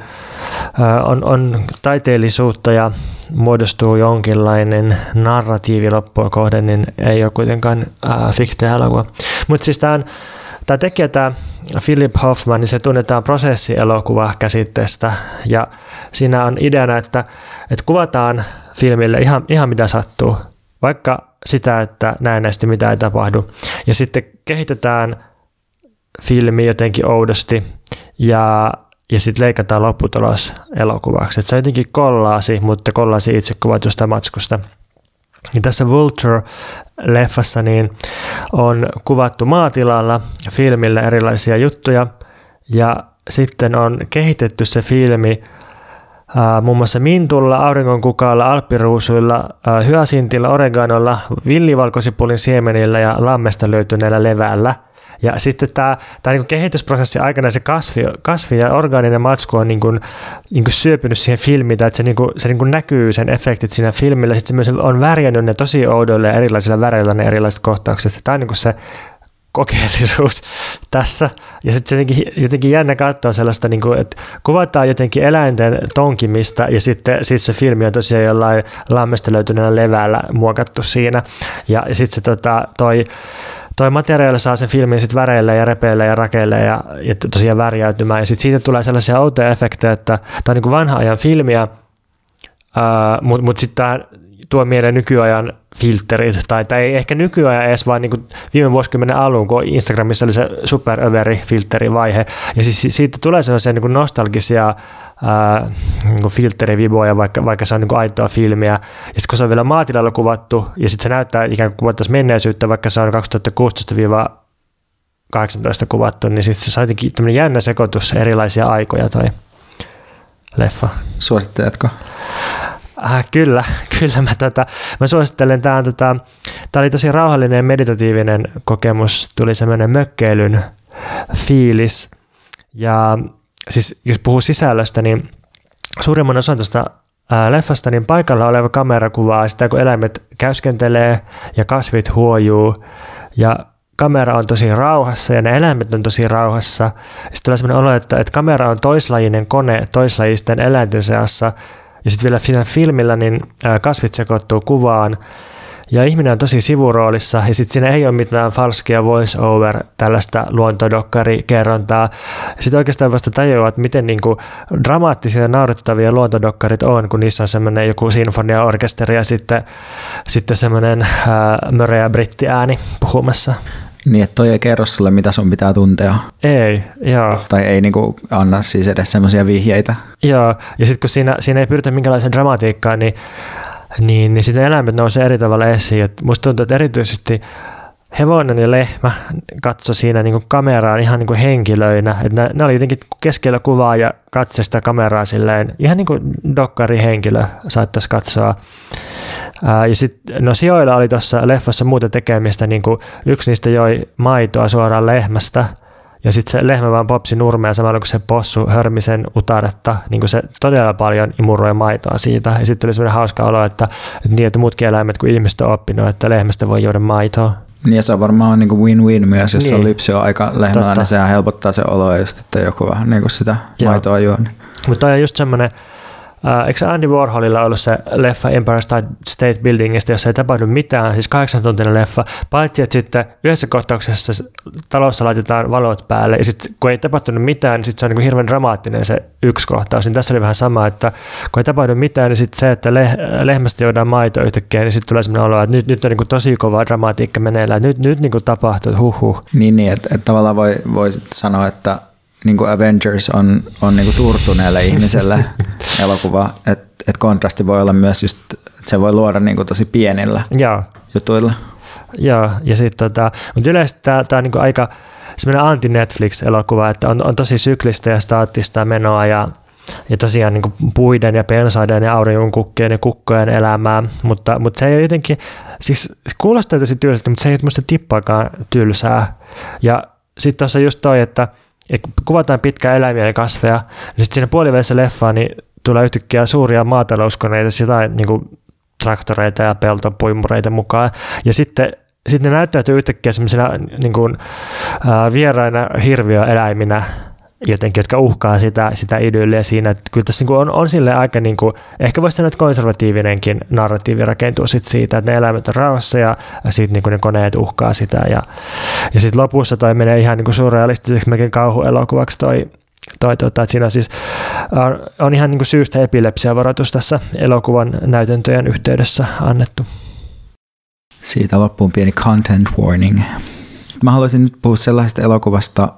ä, on, on taiteellisuutta ja muodostuu jonkinlainen narratiivi loppua kohden, niin ei ole kuitenkaan fiktioelokuva. Mutta siis tämä on Tämä tekijä, tämä Philip Hoffman, niin se tunnetaan prosessielokuva-käsitteestä ja siinä on ideana, että, että kuvataan filmille ihan, ihan mitä sattuu, vaikka sitä, että näennäisesti mitä ei tapahdu. Ja sitten kehitetään filmi jotenkin oudosti ja, ja sitten leikataan lopputulos elokuvaksi. Et se on jotenkin kollaasi, mutta kollaasi itse kuvatusta matskusta. Ja tässä Vulture-leffassa niin on kuvattu maatilalla filmille erilaisia juttuja ja sitten on kehitetty se filmi muun mm. muassa mintulla, aurinkonkukalla, alppiruusuilla, hyasintilla, oreganolla, villivalkosipulin siemenillä ja lammesta löytyneellä levällä. Ja sitten tämä, tämä niin kehitysprosessi aikana se kasvi, kasvi ja orgaaninen matsku on niin kuin, niin kuin syöpynyt siihen filmiin, tai että se, niin kuin, se niin kuin näkyy sen efektit siinä filmillä. Sitten se myös on värjännyt ne tosi oudoille ja erilaisilla väreillä ne erilaiset kohtaukset. Tämä on niin kuin se kokeellisuus tässä. Ja sitten se jotenkin, jotenkin jännä katsoa sellaista, niin kuin, että kuvataan jotenkin eläinten tonkimista ja sitten sit se filmi on tosiaan jollain lammesta löytyneellä levällä muokattu siinä. Ja, ja sitten se tota, toi... Toi materiaali saa sen filmin sitten väreille ja repeille ja rakeille ja, ja tosiaan värjäytymään. Ja sitten siitä tulee sellaisia outoja efektejä, että tämä on niin kuin vanha ajan filmiä, mutta mut sitten tämä tuo mieleen nykyajan filterit. Tai tämä ei ehkä nykyajan edes, vaan niin kuin viime vuosikymmenen alun, kun Instagramissa oli se superöveri-filterivaihe. Ja siis siitä tulee sellaisia niin kuin nostalgisia ää, niin kuin filteriviboja, vaikka, vaikka se on niin kuin aitoa filmiä. Ja sitten kun se on vielä maatilalla kuvattu, ja sitten se näyttää ikään kuin kuvattaisiin menneisyyttä, vaikka se on kaksituhattakuusitoista kahdeksantoista kuvattu, niin sitten se on jotenkin tämmöinen jännä sekoitus erilaisia aikoja toi leffa. Suositteletko? Äh, kyllä, kyllä mä, tätä, mä suosittelen. Tämä tota, oli tosi rauhallinen ja meditatiivinen kokemus. Tuli semmoinen mökkeilyn fiilis. Ja siis jos puhuu sisällöstä, niin suurimman osan tuosta äh, leffasta niin paikalla oleva kamera kuvaa sitä, kun eläimet käyskentelee ja kasvit huojuu. Ja kamera on tosi rauhassa ja ne eläimet on tosi rauhassa. Sitten tulee semmoinen olo, että, että kamera on toislajinen kone toislajisten eläinten seassa. Ja sitten vielä siinä filmillä niin kasvit sekoittuu kuvaan ja ihminen on tosi sivuroolissa ja sitten siinä ei ole mitään falskia voice-over, tällaista luontodokkarikerrontaa. Sitten oikeastaan vasta tajuaa, että miten niinku dramaattisia ja naurettavia luontodokkarit on, kun niissä on semmoinen joku sinfoniaorkesteri ja sitten, sitten semmoinen möreä brittiääni puhumassa. Niin, että toi ei kerro sulle, mitä sun pitää tuntea. Ei, joo. Tai ei niinku anna siis edes semmoisia vihjeitä. Joo, ja sitten kun siinä, siinä ei pyritä minkälaiseen dramatiikkaan, niin, niin, niin sitten eläimet nousee eri tavalla esiin. Et musta tuntuu, että erityisesti hevonen ja lehmä katsoi siinä niinku kameraan ihan niinku henkilöinä. Et ne, ne oli jotenkin keskellä kuvaa ja katsoi sitä kameraa silleen. Ihan niin kuin dokkarihenkilö saattaisi katsoa. Ja sitten, no sijoilla oli tuossa leffassa muuta tekemistä, niin kuin yksi niistä joi maitoa suoraan lehmästä, ja sitten se lehmä vaan popsi nurmea samalla kun se possu hörmisen utaretta, niin kuin se todella paljon imuroi maitoa siitä. Ja sitten oli semmoinen hauska olo, että, että niin, että muutkin eläimet kuin ihmiset on oppinut, että lehmästä voi juoda maitoa. Niin ja se on varmaan niin kuin win-win myös, jos niin. on lypsyä aika lehmällä, totta. Niin sehän helpottaa se oloa just, että joku vähän niin kuin sitä joo. maitoa juo. Mutta toi on just semmoinen... Eikö Andy Warholilla ollut se leffa Empire State Buildingista, jossa ei tapahdu mitään, siis kahdeksantuntinen leffa, paitsi että sitten yhdessä kohtauksessa talossa laitetaan valot päälle, ja sitten kun ei tapahtunut mitään, niin sitten se on niin kuin hirveän dramaattinen se yksi kohtaus, niin tässä oli vähän sama, että kun ei tapahdu mitään, niin sitten se, että leh- lehmästä juodaan maitoa yhtäkkiä, niin sitten tulee sellainen olo, että nyt, nyt on niin kuin tosi kova dramatiikka meneillään, nyt, nyt niin kuin tapahtuu, huhhuh. Niin, niin että et tavallaan voi, voi sanoa, että niin kuin Avengers on, on niin kuin turtuneelle ihmiselle elokuva, että et kontrasti voi olla myös just, että se voi luoda niin kuin tosi pienillä Joo. jutuilla. Joo, ja sitten tota, mutta yleensä tämä on niin aika semmoinen anti-Netflix-elokuva, että on, on tosi syklistä ja staattista menoa ja ja tosiaan niin puiden ja pensaiden ja auringonkukkien ja kukkojen elämää, mutta, mutta se ei ole jotenkin, siis kuulostaa tosi tylsältä, mutta se ei ole musta tippaakaan tylsää. Ja sitten tuossa just toi, että, että kuvataan pitkää eläimiä ja kasveja, niin sitten siinä puolivälissä leffaa niin tulee yhtäkkiä suuria maatalouskoneita, jotain niin kuin traktoreita ja peltopuimureita mukaan, ja sitten sitten ne näyttäytyy yhtäkkiä semmoisina niin kuin, äh, vieraina hirviöeläiminä, jotenkin, jotka uhkaa sitä, sitä idylliä siinä. Että kyllä tässä niin kuin on, on silleen aika, niin kuin, ehkä voisi sanoa, että konservatiivinenkin narratiivi rakentuu sit siitä, että ne eläimet on rauhassa ja sitten niin kuin ne koneet uhkaa sitä. Ja, ja sitten lopussa toi menee ihan niin kuin surrealistiseksi melkein kauhuelokuvaksi toi, toi, tuota, että siinä on, siis, on, on ihan niin kuin syystä epilepsiavaroitus tässä elokuvan näytäntöjen yhteydessä annettu. Siitä loppuun pieni content warning. Mä haluaisin nyt puhua sellaisesta elokuvasta,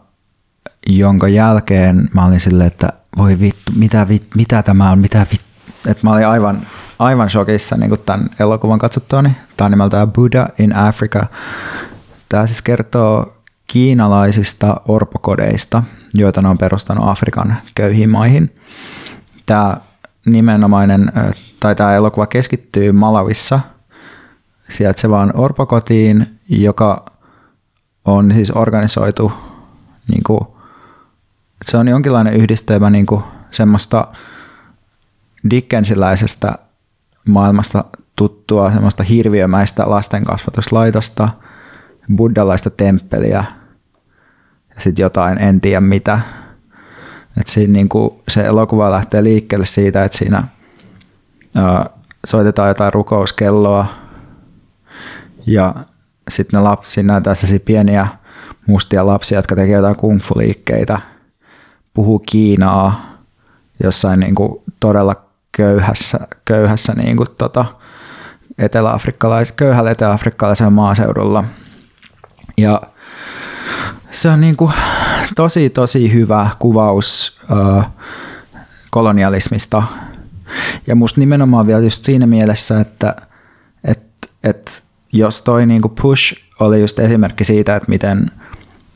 jonka jälkeen mä olin silleen, että voi vittu, mitä, vit, mitä tämä on, mitä vittu. Että mä olin aivan, aivan shokissa niin kuin tämän elokuvan katsottuani. Tämä on nimeltään Buddha in Africa. Tämä siis kertoo kiinalaisista orpokodeista, joita ne on perustanut Afrikan köyhiin maihin. Tämä nimenomainen, tai tämä elokuva keskittyy Malawissa sijaitsevaan orpokotiin, joka on siis organisoitu, niin kuin, että se on jonkinlainen yhdistelmä niin kuin semmoista Dickensiläisestä maailmasta tuttua, semmoista hirviömäistä lastenkasvatuslaitosta, buddhalaista temppeliä ja sitten jotain, en tiedä mitä. Että siinä niin kuin se elokuva lähtee liikkeelle siitä, että siinä ö, soitetaan jotain rukouskelloa, ja sitten siinä näytetään sellaisia pieniä mustia lapsia, jotka tekee jotain kungfu-liikkeitä, puhuu kiinaa jossain niinku todella köyhässä, köyhässä niinku tota eteläafrikkalais, köyhällä eteläafrikkalaisella maaseudulla. Ja se on niinku tosi tosi hyvä kuvaus ö, kolonialismista. Ja musta nimenomaan vielä just siinä mielessä, että että et, jos toi niinku Push oli just esimerkki siitä, että miten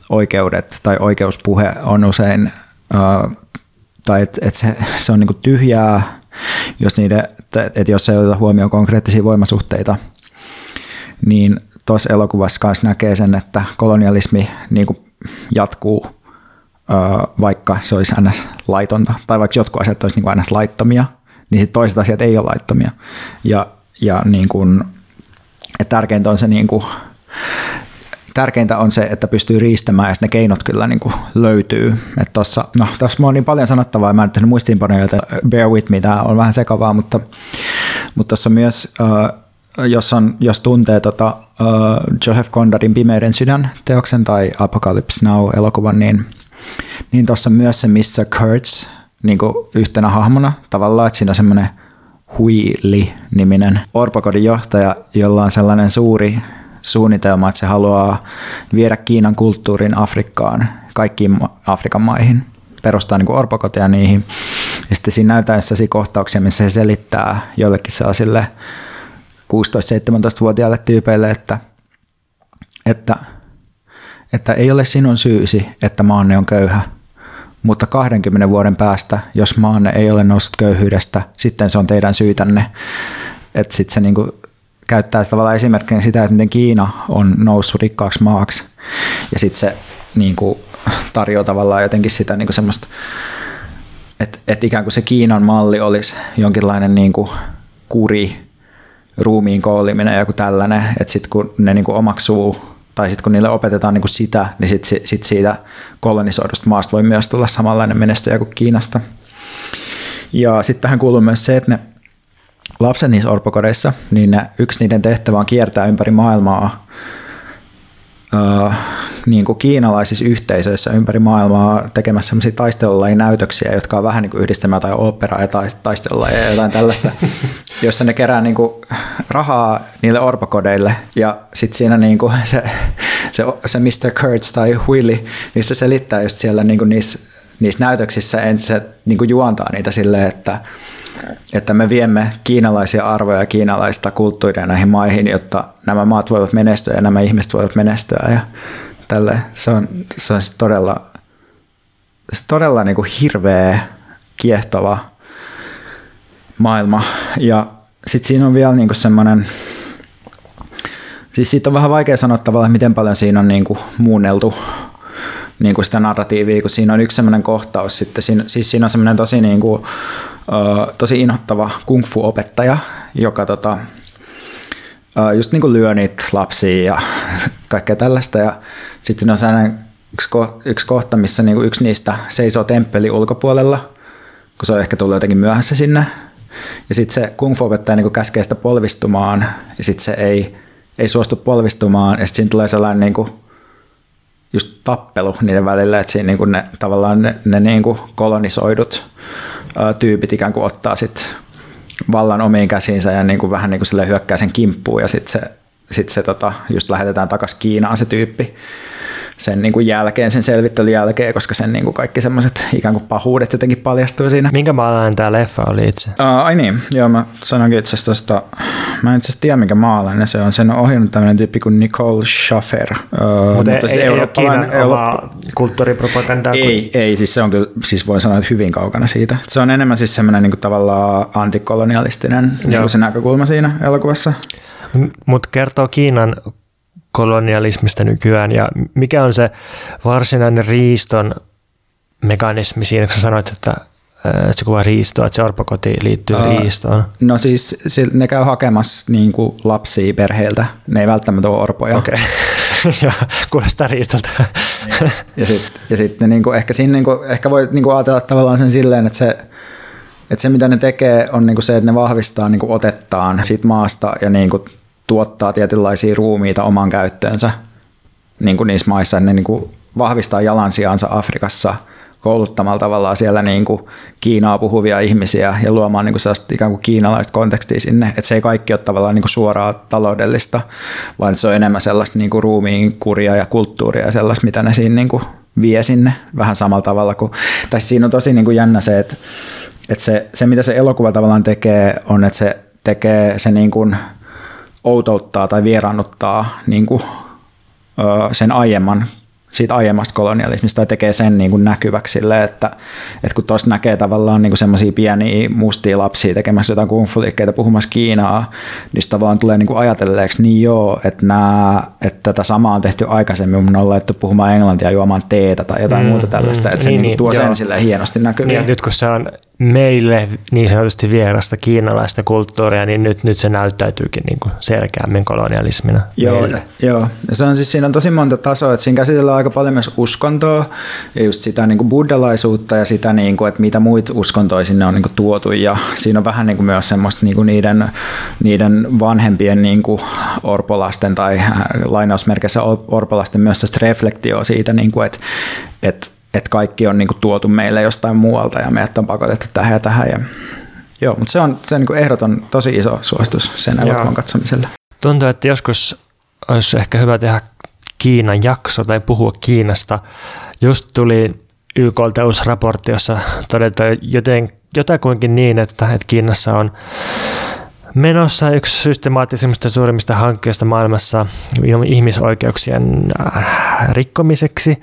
oikeudet tai oikeuspuhe on usein, äh, tai että et se, se on niinku tyhjää, jos, niiden, et, et jos ei oteta huomioon konkreettisia voimasuhteita, niin tuossa elokuvassa kanssa näkee sen, että kolonialismi niinku jatkuu, äh, vaikka se olisi aina laitonta, tai vaikka jotkut asiat olisi niinku aina laittomia, niin sit toiset asiat ei ole laittomia. Ja, ja niin kuin... Että tärkeintä on se, niin kuin, tärkeintä on se, että pystyy riistämään ja ne keinot kyllä niin kuin löytyy. Että tossa, no tässä on niin paljon sanottavaa ja mä en tehnyt muistiinpanoja, joten bear with me, tämä on vähän sekavaa, mutta tuossa myös, äh, jos, on, jos tuntee tota, äh, Joseph Conradin Pimeyden sydän teoksen tai Apocalypse Now-elokuvan, niin, niin tuossa myös se missä Kurtz niin kuin yhtenä hahmona tavallaan, että siinä on semmoinen Huili-niminen orpokodin johtaja, jolla on sellainen suuri suunnitelma, että se haluaa viedä Kiinan kulttuurin Afrikkaan, kaikkiin Afrikan maihin, perustaa niin kuin orpokotia niihin. Ja sitten siinä näytetään sellaisia kohtauksia, missä se selittää jollekin sellaisille kuusitoista-seitsemäntoista-vuotiaille tyypeille, että, että, että ei ole sinun syysi, että maanne on köyhä. Mutta kaksikymmentä vuoden päästä, jos maanne ei ole noussut köyhyydestä, sitten se on teidän syytänne. Että sitten se niinku käyttää tavallaan esimerkkinä sitä, että miten Kiina on noussut rikkaaksi maaksi. Ja sitten se niinku tarjoaa tavallaan jotenkin sitä niinku semmoista, että et ikään kuin se Kiinan malli olisi jonkinlainen niinku kuri, ruumiin kooliminen ja joku tällainen. Että sitten kun ne niinku omaksuu, tai sitten kun niille opetetaan niinku sitä, niin sitten sit siitä kolonisoidusta maasta voi myös tulla samanlainen menestyjä kuin Kiinasta. Ja sitten tähän kuuluu myös se, että ne lapset niissä orpokodeissa, niin ne, yksi niiden tehtävä on kiertää ympäri maailmaa äh, niin kuin kiinalaisissa yhteisöissä ympäri maailmaa tekemässä sellaisia taistelulajinäytöksiä, jotka on vähän niin kuin yhdistämään jotain oopperaa ja taistelulajeja ja jotain tällaista, jossa ne kerää niin kuin rahaa niille orpokodeille. Ja sitten siinä niin kuin se, se, se mister Kurtz tai Willy, niin se selittää just siellä niin kuin niissä, niissä näytöksissä, en se niin kuin juontaa niitä silleen, että, että me viemme kiinalaisia arvoja ja kiinalaista kulttuuria näihin maihin, jotta nämä maat voivat menestyä ja nämä ihmiset voivat menestyä. Ja tälle. Se on, se on todella, se todella niin kuin hirveä kiehtova maailma. Ja sitten siinä on vielä niinku semmoinen, siis siitä on vähän vaikea sanoa tavallaan, että miten paljon siinä on niinku muunneltu niinku sitä narratiivia, kun siinä on yksi semmoinen kohtaus sitten. Siin, siis siinä on semmoinen tosi, niinku, ö, tosi inhottava kung-fu-opettaja, joka tota, ö, just niinku lyö niitä lapsia ja kaikkea tällaista. Ja sitten on sellainen yksi, yksi kohta, missä niinku yksi niistä seisoo temppelin ulkopuolella, kun se on ehkä tullut jotenkin myöhässä sinne. Ja sitten se kung-fu-opettaja niinku käskee sitä polvistumaan, ja sitten se ei, ei suostu polvistumaan, ja sitten siinä tulee sellainen niinku just tappelu niiden välillä, että siinä niinku ne, tavallaan ne, ne niinku kolonisoidut ää, tyypit ikään kuin ottaa sit vallan omiin käsiinsä ja niinku vähän niinku sille hyökkää sen kimppuun, ja sitten se, sit se tota, just lähetetään takaisin Kiinaan se tyyppi sen niinku jälkeen, sen selvittelyn jälkeen, koska sen niinku kaikki semmoiset ikään kuin pahuudet jotenkin paljastuu siinä. Minkä maalainen tämä leffa oli itse? Aa, ai niin, joo, mä sanoinkin itse asiassa tuosta, mä en itse asiassa tiedä minkä maalainen se on, sen on ohjannut tämmöinen tyyppi kuin Nicole Schäfer. Öö, mutta ei, se ei ole Kiinan omaa kulttuuripropagandaa? Ei, ei, siis se on kyllä, siis voi sanoa, että hyvin kaukana siitä. Se on enemmän siis semmoinen niinku tavallaan antikolonialistinen niinku se näkökulma siinä elokuvassa. Mutta kertoo Kiinan kolonialismista nykyään, ja mikä on se varsinainen riiston mekanismi siinä, kun sä sanoit, että se kuvaa riistoa, että se orpakoti liittyy öö, riistoon? No siis ne käy hakemassa niin kuin lapsia perheiltä, ne ei välttämättä ole orpoja. Okei, okay. Kuulostaa riistolta. ja sitten sit niin ehkä, niin ehkä voi niin kuin ajatella tavallaan sen silleen, että se että se mitä ne tekee on niinku se, että ne vahvistaa niinku otettaan siitä maasta ja niinku tuottaa tietynlaisia ruumiita oman käyttöönsä niinku niissä maissa. Ne niinku vahvistaa jalansijaansa Afrikassa kouluttamalla tavallaan siellä niinku Kiinaa puhuvia ihmisiä ja luomaan niinku sellaista ikään kuin kiinalaista kontekstia sinne. Että se ei kaikki ole tavallaan niinku suoraa taloudellista, vaan se on enemmän sellaista niinku ruumiin kuria ja kulttuuria ja sellaista, mitä ne siinä niinku vie sinne vähän samalla tavalla. Kuin, tai siinä on tosi niinku jännä se, että Että se, se, mitä se elokuva tavallaan tekee, on, että se tekee, se niin kuin outouttaa tai vieraannuttaa niin kuin, ö, sen aiemman, siitä aiemmasta kolonialismista, tai tekee sen niin kuin näkyväksi sille, että, että kun tuossa näkee tavallaan niin kuin semmoisia pieniä mustia lapsia tekemässä jotain kungfu-liikkeitä, puhumassa Kiinaa, niin tavallaan tulee niin kuin ajatelleeksi, niin joo, että, nämä, että tätä samaa on tehty aikaisemmin, mun on laittu puhumaan englantia, juomaan teetä tai jotain mm, muuta tällaista, mm, että se niin, niin, tuo joo. sen silleen hienosti näkyviin. Niin, nyt kun se on meille niin sanotusti vierasta kiinalaista kulttuuria, niin nyt, nyt se näyttäytyykin niin kuin selkeämmin kolonialismina. Joo, joo. Se on siis, siinä on tosi monta tasoa, että siinä käsitellään aika paljon myös uskontoa ja just sitä niin kuin buddhalaisuutta ja sitä, niin kuin, että mitä muita uskontoja sinne on niin kuin tuotu, ja siinä on vähän niin kuin myös semmoista niin kuin niiden, niiden vanhempien niin kuin orpolasten tai lainausmerkeissä orpolasten myös sitä reflektioa siitä, niin kuin, että, että että kaikki on niinku tuotu meille jostain muualta ja meidät on pakotettu tähän ja tähän. Ja joo, mutta se on, se on niinku ehdoton tosi iso suositus sen elokuvan katsomiselle. Tuntuu, että joskus olisi ehkä hyvä tehdä Kiinan jakso tai puhua Kiinasta. Just tuli Y K:lta uusi raportti, jossa todetaan joten, jotakuinkin niin, että, että Kiinassa on menossa yksi systemaattisimmista suurimmista hankkeista maailmassa ihmisoikeuksien rikkomiseksi.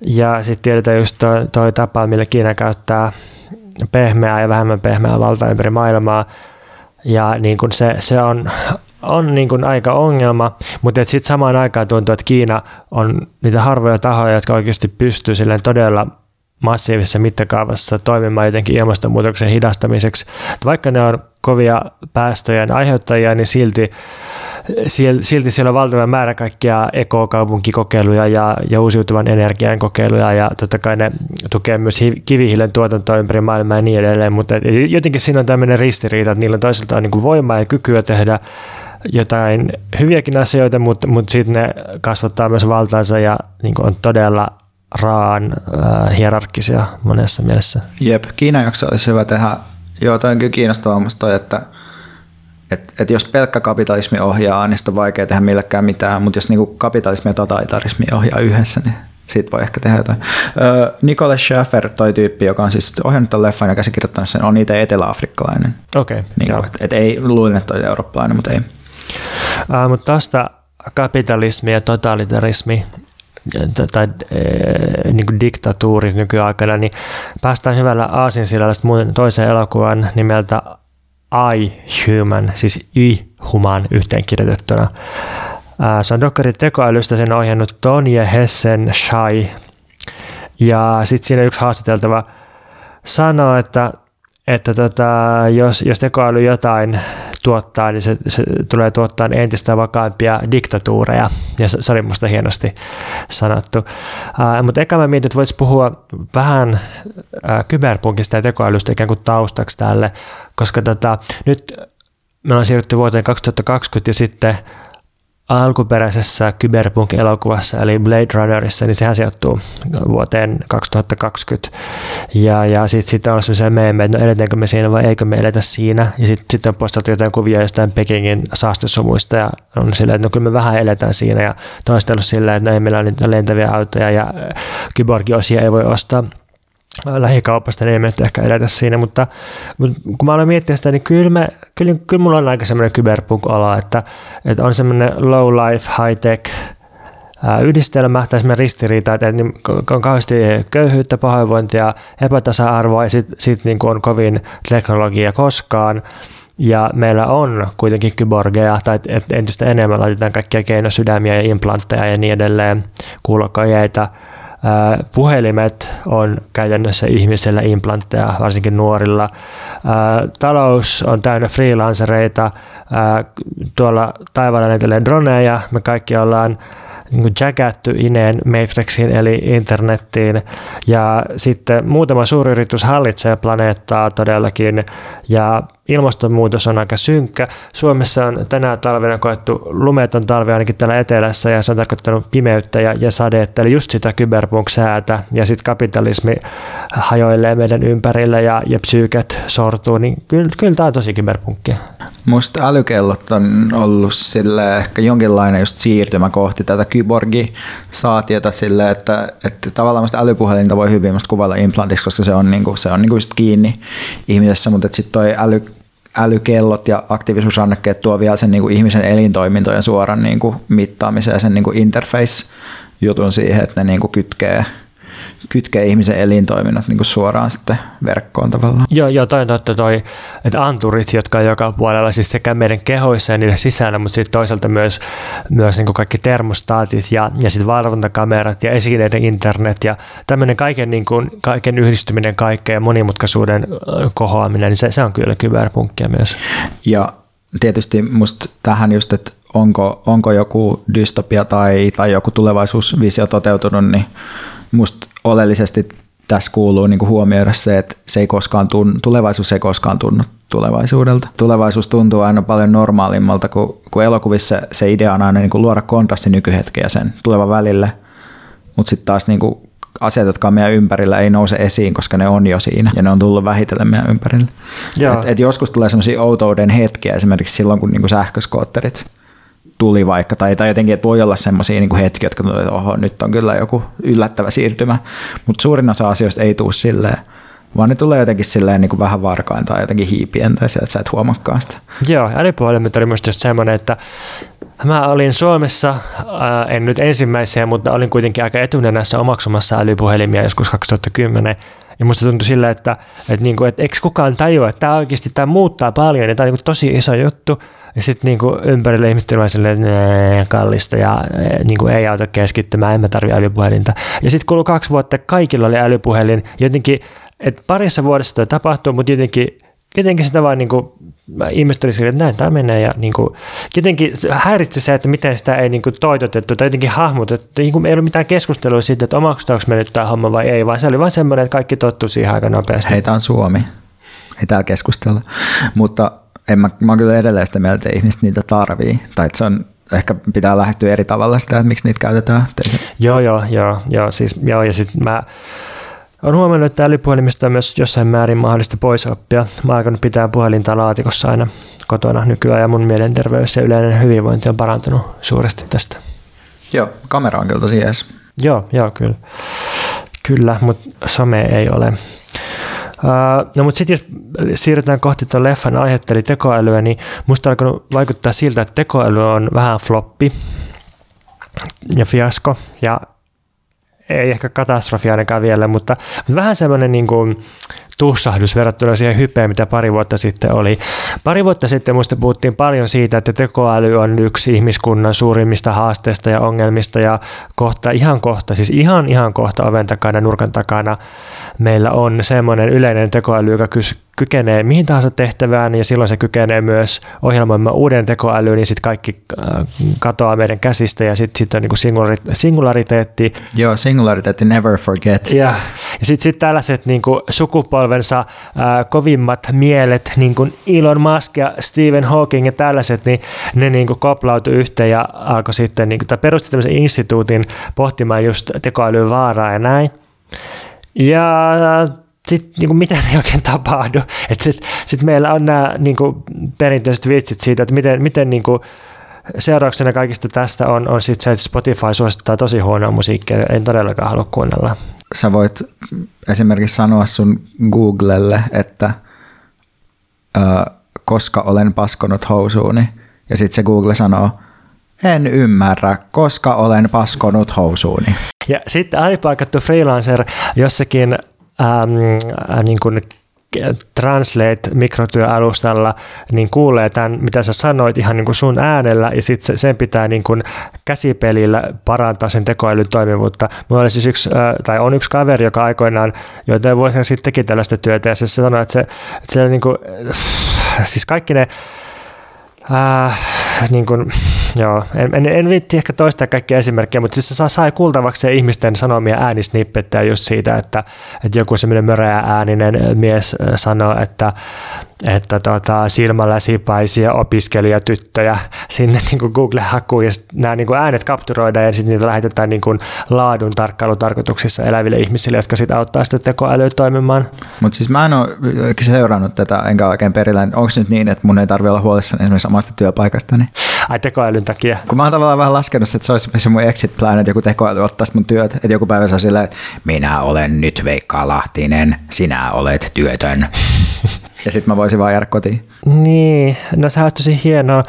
Ja sitten tiedetään just toi, toi tapa, millä Kiina käyttää pehmeää ja vähemmän pehmeää valtaa ympäri maailmaa. Ja niin kun se, se on, on niin kun aika ongelma, mutta sitten samaan aikaan tuntuu, että Kiina on niitä harvoja tahoja, jotka oikeasti pystyy silleen todella massiivisessa mittakaavassa toimimaan jotenkin ilmastonmuutoksen hidastamiseksi. Et vaikka ne on kovia päästöjen aiheuttajia, niin silti Silti siellä on valtava määrä kaikkia ekokaupunkikokeiluja ja, ja uusiutuvan energian kokeiluja, ja totta kai ne tukee myös kivihiilen tuotantoa ympäri maailmaa ja niin edelleen, mutta jotenkin siinä on tämmöinen ristiriita, että niillä on toisaalta niin kuin voimaa ja kykyä tehdä jotain hyviäkin asioita, mutta, mutta sitten ne kasvattaa myös valtaansa ja niin kuin on todella raan äh, hierarkkisia monessa mielessä. Jep, Kiinan jakso olisi hyvä tehdä. Joo, tämä on kyllä kiinnostavaa musta, että Että et jos pelkkä kapitalismi ohjaa, niin sitä on vaikea tehdä millekään mitään, mutta jos niinku kapitalismi ja totalitarismi ohjaa yhdessä, niin siitä voi ehkä tehdä jotain. Öö, Nicole Schäfer, toi tyyppi, joka on siis ohjannut tämän leffan ja käsikirjoittanut sen, on itse eteläafrikkalainen. Okei. Okay, niin että et ei luulin, että on eurooppalainen, mutta ei. Äh, mutta tästä kapitalismi ja totalitarismi, tai niin kuin diktatuuri nykyaikana, niin päästään hyvällä aasinsilalla sitten toiseen elokuvan nimeltä I, Human, siis I-Human yhteenkirjoitettuna. Se on dokkari tekoälystä, sen ohjannut Tonje Hessen Shai. Ja sitten siinä yksi haastateltava sanoo, että, että tota, jos, jos tekoäly jotain tuottaa, niin se, se tulee tuottaa entistä vakaampia diktatuureja. Ja se, se oli musta hienosti sanottu. Äh, mutta eka mä mietin, että voisi puhua vähän äh, kyberpunkista ja tekoälystä ikään kuin taustaksi tälle, koska tota, nyt me ollaan siirrytty vuoteen kaksituhattakaksikymmentä ja sitten alkuperäisessä kyberpunk-elokuvassa eli Blade Runnerissa, niin sehän sijoittuu vuoteen kaksituhattakaksikymmentä. Ja, ja sitten sit on sellaisia meemme, että no eletäänkö me siinä vai eikö me eletä siinä. Ja sitten sit on postattu jotain kuvia jostain Pekingin saastesumuista ja on silleen, että no kyllä me vähän eletään siinä. Ja toista on ollut silleen, että no ei meillä ole niitä lentäviä autoja ja kyborgiosia ei voi ostaa lähikaupasta, niin ei me ehkä eletä siinä. Mutta, mutta kun mä aloin miettiä sitä, niin kyllä, me, kyllä, kyllä mulla on aika semmoinen kyberpunk-olo, että, että on semmoinen low-life, high-tech yhdistelmä tai semmoinen ristiriita, että on kauheasti köyhyyttä, pahoinvointia, epätasa-arvoa ja sitten sit niin on kovin teknologia koskaan. Ja meillä on kuitenkin kyborgeja, tai entistä enemmän laitetaan kaikkia keinosydämiä ja implantteja ja niin edelleen, kuulokajeita. Puhelimet on käytännössä ihmisellä implantteja, varsinkin nuorilla. Talous on täynnä freelancereita. Tuolla taivaalla näytellään droneja. Me kaikki ollaan jackattu ineen Matrixiin eli internettiin. Ja sitten muutama suuryritys hallitsee planeettaa todellakin. Ja ilmastonmuutos on aika synkkä. Suomessa on tänä talvena koettu lumeton talvi ainakin täällä etelässä ja se on tarkoittanut pimeyttä ja, ja sadetta, eli just sitä kyberpunk-säätä ja sitten kapitalismi hajoilee meidän ympärillä ja, ja psyyket sortuu, niin kyllä, kyllä tämä on tosi kyberpunkki. Musta älykellot on ollut sille ehkä jonkinlainen just siirtymä kohti tätä kyborgisaatiota sille, että, että tavallaan musta älypuhelinta voi hyvin musta kuvailla implantiksi, koska se on, niinku, se on niinku just kiinni ihmisessä, mutta sitten toi äly älykellot ja aktiivisuusrannekkeet tuo vielä sen niin kuin ihmisen elintoimintojen suoran niin kuin mittaamisen ja sen niin kuin interface-jutun siihen, että ne niin kuin kytkee, kytkee ihmisen elintoiminnot niin kuin suoraan sitten verkkoon tavallaan. Joo, joo, toi on totta toi, että anturit, jotka on joka puolella siis sekä meidän kehoissa ja niiden sisällä, mutta sitten toisaalta myös, myös niin kuin kaikki termostaatit ja, ja sitten valvontakamerat ja esineiden internet ja tämmöinen kaiken, niin kuin, kaiken yhdistyminen kaikkeen ja monimutkaisuuden kohoaminen, niin se, se on kyllä kyberpunkkia myös. Ja tietysti musta tähän just, että onko, onko joku dystopia tai, tai joku tulevaisuusvisio toteutunut, niin musta oleellisesti tässä kuuluu niinku huomioida se, että se ei koskaan tunnu, tulevaisuus ei koskaan tunnu tulevaisuudelta. Tulevaisuus tuntuu aina paljon normaalimmalta, kun, kun elokuvissa se idea on aina niinku luoda kontrasti nykyhetkeä ja sen tulevan välille, mutta sitten taas niinku asiat, jotka on meidän ympärillä, ei nouse esiin, koska ne on jo siinä ja ne on tullut vähitellen meidän ympärille. Et, et joskus tulee sellaisia outouden hetkiä, esimerkiksi silloin, kun niinku sähköskootterit tuli vaikka, tai, tai jotenkin, että voi olla semmoisia niin kuin hetkiä, jotka tuntuu, että oho, nyt on kyllä joku yllättävä siirtymä, mutta suurin osa asioista ei tule silleen, vaan ne tulee jotenkin silleen niin kuin vähän varkain tai jotenkin hiipien tai sieltä, että sä et huomaakaan sitä. Joo, älypuhelimet oli musta just semmoinen, että mä olin Suomessa, ää, en nyt ensimmäisiä, mutta olin kuitenkin aika etunenässä omaksumassa älypuhelimia joskus kaksituhattakymmenen, ja musta tuntui sillä, että, että, niinku, että eikö kukaan tajua, että tämä oikeasti tämä muuttaa paljon ja tämä on niinku tosi iso juttu. Ja sitten niinku ympärille ihmiset tulee silleen, että kallista ja niinku ei auta keskittymään, en mä tarvitse älypuhelinta. Ja sitten kului kaksi vuotta, kaikilla oli älypuhelin. Jotenkin, että parissa vuodessa tämä tapahtuu, mutta jotenkin, jotenkin sitä vaan niinku, ihmiset oli silleen, että näin tämä menee. Ja niinku, jotenkin häiritsi se, että miten sitä ei niinku toitotettu tai jotenkin hahmotettu. Niinku ei ollut mitään keskustelua siitä, että omaksutaanko me nyt tämä homma vai ei, vaan se oli vaan semmoinen, että kaikki tottuu siihen aika nopeasti. Hei, tämä on Suomi. Ei täällä keskustella. Mutta en mä, mä oon kyllä edelleen sitä mieltä, että ihmiset niitä tarvii. Tai se on, ehkä pitää lähestyä eri tavalla sitä, että miksi niitä käytetään. Joo, joo, joo. joo, siis, joo ja sit mä oon huomannut, että älypuhelimista on myös jossain määrin mahdollista pois oppia. Mä alkanut pitää puhelinta laatikossa aina kotona nykyään, ja mun mielenterveys ja yleinen hyvinvointi on parantunut suuresti tästä. Joo, kamera on kyllä tosi jees. Joo, joo, kyllä. Kyllä, mutta some ei ole. No mutta sitten jos siirrytään kohti tuon leffan aihetta eli tekoälyä, niin musta alkoi vaikuttaa siltä, että tekoäly on vähän floppi ja fiasko ja ei ehkä katastrofi ainakaan vielä, mutta, mutta vähän semmoinen niin kuin tussahdus verrattuna siihen hypeen, mitä pari vuotta sitten oli. Pari vuotta sitten minusta puhuttiin paljon siitä, että tekoäly on yksi ihmiskunnan suurimmista haasteista ja ongelmista, ja kohta, ihan kohta, siis ihan ihan kohta oven takana, nurkan takana meillä on semmoinen yleinen tekoäly, joka kykenee mihin tahansa tehtävään, ja silloin se kykenee myös ohjelmoimaan uuden tekoälyyn, niin sitten kaikki katoaa meidän käsistä, ja sitten sit on niin kuin singulariteetti. Joo, singulariteetti, never forget. Ja, ja sitten sit tällaiset niin kuin sukupolvensa ää, kovimmat mielet, niin kuin Elon Musk ja Stephen Hawking ja tällaiset, niin ne niin kuin koplautui yhteen ja alkoi sitten, niin kuin, tai perusti tämmöisen instituutin pohtimaan just tekoälyn vaaraa ja näin. Ja sitten niinku, mitä ei oikein tapahdu. Sitten sit meillä on nämä niinku, perinteiset vitsit siitä, että miten, miten niinku, seurauksena kaikista tästä on, on sit se, että Spotify suosittaa tosi huonoa musiikkia, en todellakaan halua kuunnella. Sä voit esimerkiksi sanoa sun Googlelle, että ö, koska olen paskonut housuuni, ja sitten se Google sanoo, en ymmärrä, koska olen paskonut housuuni. Ja sitten alipalkattu freelancer jossakin Ähm, niin kuin Translate-mikrotyöalustalla niin kuulee tämän, mitä sä sanoit ihan niin kuin sun äänellä, ja sitten sen pitää niin kuin käsipelillä parantaa sen tekoälyn toimivuutta. Mulla oli siis yksi, tai on yksi kaveri, joka aikoinaan joitain vuosina sitten teki tällaista työtä, ja se sanoi, että se, että se niin kuin, siis kaikki ne Äh, niin kuin, joo, en, en, en viitti ehkä toistaa kaikkia esimerkkejä, mutta siis se sai kuultavaksi ihmisten sanomia äänisnippettejä just siitä, että, että joku semmoinen möreä ääninen mies sanoo, että, että tota, silmäläsipäisiä opiskelijatyttöjä sinne niin Google-hakuun, ja nämä niin äänet kapturoidaan ja sitten niitä lähetetään niin laadun tarkkailutarkoituksissa eläville ihmisille, jotka sitten auttaa sitä tekoälyä toimimaan. Mutta siis mä en ole seurannut tätä, enkä oikein perillä. Onko nyt niin, että mun ei tarvitse olla huolissani esimerkiksi omasta työpaikastani? Ai, tekoälyn takia. Kun mä oon tavallaan vähän laskenut, että se olisi se mun exit plan, että joku tekoäly ottaisi mun työt, että joku päivä se on silleen, että minä olen nyt Veikka Lahtinen, sinä olet työtön. Ja sit mä voisin vaan jäädä kotiin. Niin, no sehän olisi tosi hienoa.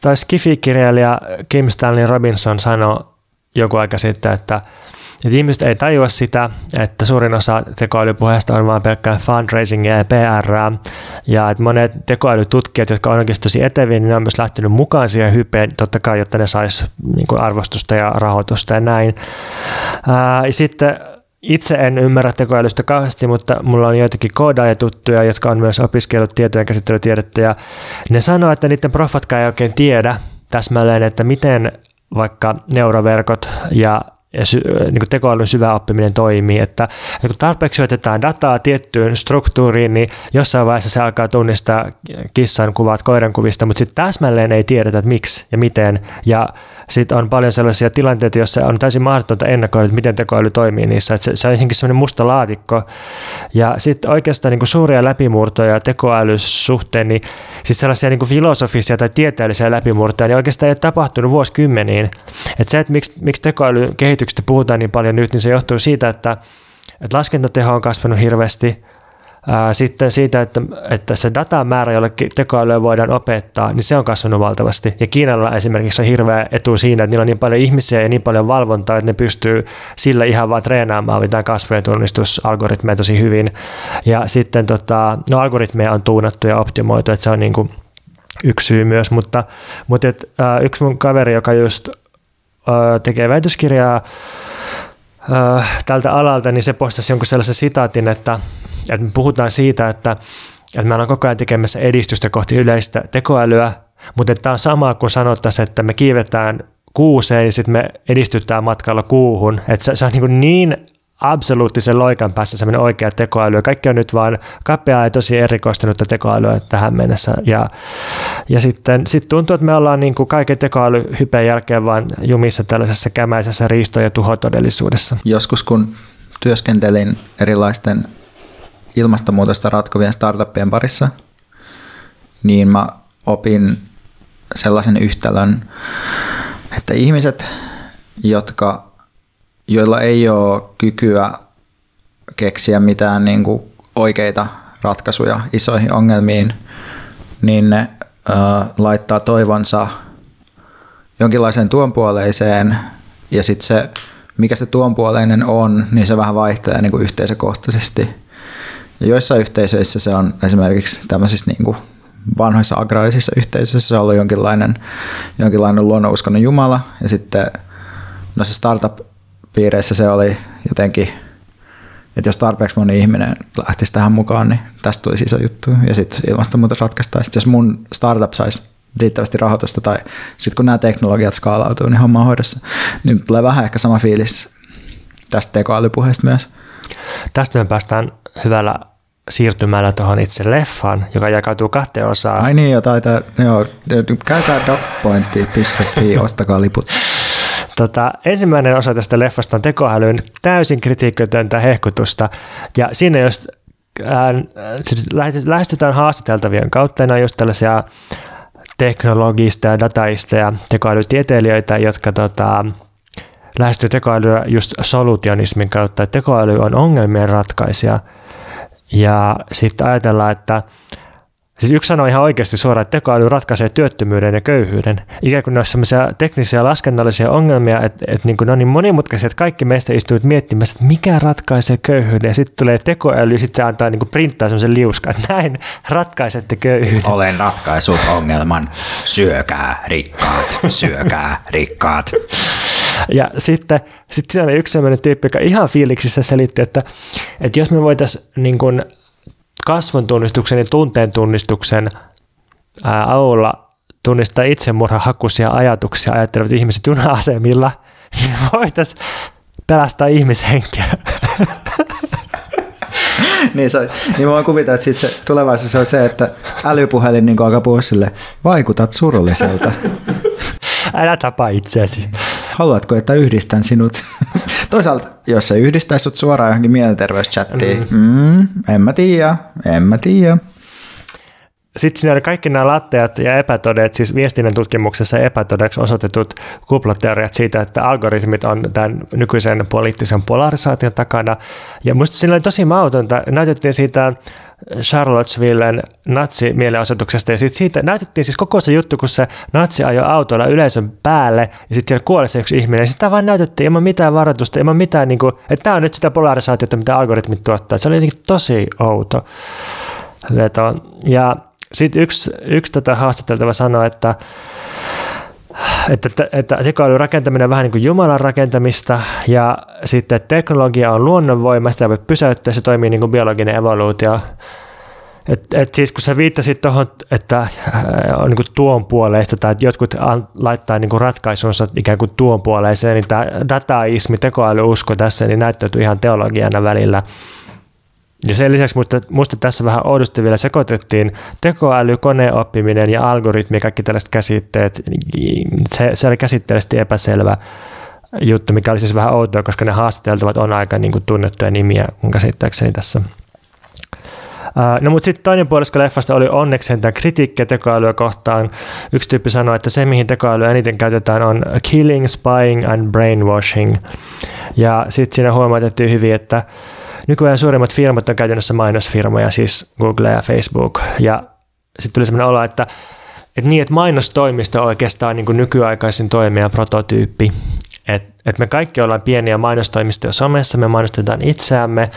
Toi Skifi-kirjailija Kim Stanley Robinson sanoi joku aika sitten, että, että ihmiset ei tajua sitä, että suurin osa tekoälypuheesta on vaan pelkkää fundraisingia ja P R:ää. Ja että monet tekoälytutkijat, jotka on oikeasti tosi eteviä, niin ne on myös lähtenyt mukaan siihen hypeen, totta kai, jotta ne sais niin kuin arvostusta ja rahoitusta ja näin. Ää, ja sitten itse en ymmärrä tekoälystä kauheasti, mutta mulla on joitakin koodaajia tuttuja, jotka on myös opiskellut tietojenkäsittelytiedettä, ja ne sanoo, että niiden proffatkaan ei oikein tiedä täsmälleen, että miten vaikka neuroverkot ja niin kuin tekoälyn syvä oppiminen toimii, että kun tarpeeksi syötetään dataa tiettyyn struktuuriin, niin jossain vaiheessa se alkaa tunnistaa kissan kuvat koiran kuvista, mutta sitten täsmälleen ei tiedetä, että miksi ja miten, ja sitten on paljon sellaisia tilanteita, joissa on täysin mahdotonta ennakoida, että miten tekoäly toimii niissä, että se, se on jotenkin sellainen musta laatikko, ja sitten oikeastaan niin kuin suuria läpimurtoja tekoälysuhteen, niin siis sellaisia niin kuin filosofisia tai tieteellisiä läpimurtoja, niin oikeastaan ei ole tapahtunut vuosikymmeniin, että se, että miksi, miksi tekoäly kehittyy kehityksestä puhutaan niin paljon nyt, niin se johtuu siitä, että, että laskentateho on kasvanut hirveästi. Ää, sitten siitä, että, että se datan määrä, jolle tekoälyä voidaan opettaa, niin se on kasvanut valtavasti. Ja Kiinalla esimerkiksi on hirveä etu siinä, että niillä on niin paljon ihmisiä ja niin paljon valvontaa, että ne pystyy sillä ihan vaan treenaamaan mitään kasvojen tunnistusalgoritmeja tosi hyvin. Ja sitten tota, no algoritmeja on tuunattu ja optimoitu, että se on niin kuin yksi syy myös. Mutta, mutta et, ää, yksi mun kaveri, joka just tekee väitöskirjaa äh, tältä alalta, niin se postasi jonkun sellaisen sitaatin, että, että me puhutaan siitä, että, että me ollaan koko ajan tekemässä edistystä kohti yleistä tekoälyä, mutta tämä on sama kuin sanottaisiin, että me kiivetään kuuseen ja sitten me edistytään matkalla kuuhun. Että se, se on niin, niin absoluuttisen loikan päässä semmoinen oikea tekoäly. Kaikki on nyt vaan kapeaa ja tosi erikoistunutta tekoälyä tähän mennessä. Ja, ja sitten sit tuntuu, että me ollaan niin kuin kaiken tekoälyhypeen jälkeen vaan jumissa tällaisessa kämäisessä riisto- ja tuhotodellisuudessa. Joskus kun työskentelin erilaisten ilmastonmuutosta ratkovien startuppien parissa, niin mä opin sellaisen yhtälön, että ihmiset, jotka joilla ei ole kykyä keksiä mitään niin kuin oikeita ratkaisuja isoihin ongelmiin, niin ne äh, laittaa toivonsa jonkinlaiseen tuonpuoleiseen, ja sitten se mikä se tuonpuoleinen on, niin se vähän vaihtelee niin kuin yhteisökohtaisesti. Ja joissain yhteisöissä se on esimerkiksi tämmöisissä niin kuin vanhoissa agrarisissa yhteisöissä se on ollut jonkinlainen, jonkinlainen luonnonuskonnon jumala. Ja sitten noissa startup-piireissä se oli jotenkin, että jos tarpeeksi moni ihminen lähtisi tähän mukaan, niin tästä tulisi iso juttu. Ja sitten ilmastonmuutos ratkaistaisi. Jos mun startup saisi riittävästi rahoitusta tai sitten kun nämä teknologiat skaalautuu, niin homma on hoidossa. Niin tulee vähän ehkä sama fiilis tästä tekoälypuheesta myös. Tästä me päästään hyvällä siirtymällä tuohon itse leffaan, joka jakautuu kahteen osaan. Ai niin, jo, taitaa, joo, käykää doc point piste f i, ostakaa liput. Tota, ensimmäinen osa tästä leffasta on tekoälyn täysin kritiikitöntä hehkutusta, ja siinä just ää, lähestytään haastateltavien kautta, nämä on just tällaisia teknologista ja dataista ja tekoälytieteilijöitä, jotka tota, lähestyy tekoälyä just solutionismin kautta, että tekoäly on ongelmien ratkaisija, ja sitten ajatellaan, että siis yksi sanoi ihan oikeasti suoraan, että tekoäly ratkaisee työttömyyden ja köyhyyden. Ikään kuin ne olisivat sellaisia teknisiä laskennallisia ongelmia, että, että niin kuin ne on niin monimutkaisia, että kaikki meistä istuvat miettimässä, että mikä ratkaisee köyhyyden. Ja sitten tulee tekoäly ja sitten se antaa niin kuin printtaa sellaisen liuskan, että näin ratkaisette köyhyyden. Olen ratkaissut ongelman. Syökää rikkaat, syökää rikkaat. Ja sitten sit siellä oli yksi sellainen tyyppi, joka ihan fiiliksissä selitti, että, että jos me voitaisiin niin kuin kasvon tunnistuksen ja tunteen tunnistuksen avulla tunnistaa itsemurhahakuisia ajatuksia ajattelevat ihmiset juna-asemilla, niin voitaisiin pelastaa ihmishenkiä. Niin, se, niin mä voin kuvitella, että sitten se tulevaisuus on se, että älypuhelin niin alkaa puhua sille, vaikutat surulliselta. Älä tapa itseäsi. Haluatko, että yhdistän sinut? Toisaalta, jos se yhdistäisi sut suoraan johonkin mielenterveyschattiin, mm. mm, en mä tiedä, en mä tiedä. Sitten siinä oli kaikki nämä latteat ja epätodeet, siis viestinnän tutkimuksessa epätodeksi osoitetut kuplateoriat siitä, että algoritmit on tämän nykyisen poliittisen polarisaation takana. Ja musta siinä oli tosi mautonta. Näytettiin siitä Charlottesvillen natsimielenosoituksesta ja sitten siitä näytettiin siis koko se juttu, kun se natsi ajoi autolla yleisön päälle ja sitten siellä kuoli se yksi ihminen. Sitä vaan näytettiin ilman mitään varoitusta, ilman mitään, niin kuin, että tämä on nyt sitä polarisaatiota, mitä algoritmit tuottaa. Se oli jotenkin tosi outo veto. Ja sitten yksi, yksi tätä haastateltava sanoi, että, että, että tekoälyn rakentaminen on vähän niin kuin Jumalan rakentamista ja sitten teknologia on luonnonvoima, sitä voi pysäyttää, se toimii niin kuin biologinen evoluutio. Et, et siis kun sä viittasit tuohon, että on niin kuin tuonpuoleista tai että jotkut laittaa niin kuin ratkaisunsa ikään kuin tuonpuoleiseen, niin tämä dataismi, tekoälyusko tässä niin näyttäytyy ihan teologiana välillä. Ja sen lisäksi musta, musta tässä vähän oudosti vielä sekoitettiin tekoäly, koneoppiminen ja algoritmi, kaikki tällaiset käsitteet. Se, se oli käsitteellisesti epäselvä juttu, mikä oli siis vähän outoa, koska ne haastateltavat on aika niin kuin tunnettuja nimiä mun käsittääkseni tässä. No mutta sitten toinen puolisko leffasta oli onneksi tämä kritiikkiä tekoälyä kohtaan. Yksi tyyppi sanoi, että se mihin tekoälyä eniten käytetään on killing, spying and brainwashing. Ja sitten siinä huomautettiin hyvin, että nykyään suurimmat firmat on käytännössä mainosfirmoja, siis Google ja Facebook. Ja sitten tuli sellainen olo, että, että, niin, että mainostoimisto on oikeastaan niin kuin nykyaikaisin toimijan prototyyppi. Että et me kaikki ollaan pieniä mainostoimistoja somessa, me mainostetaan itseämme,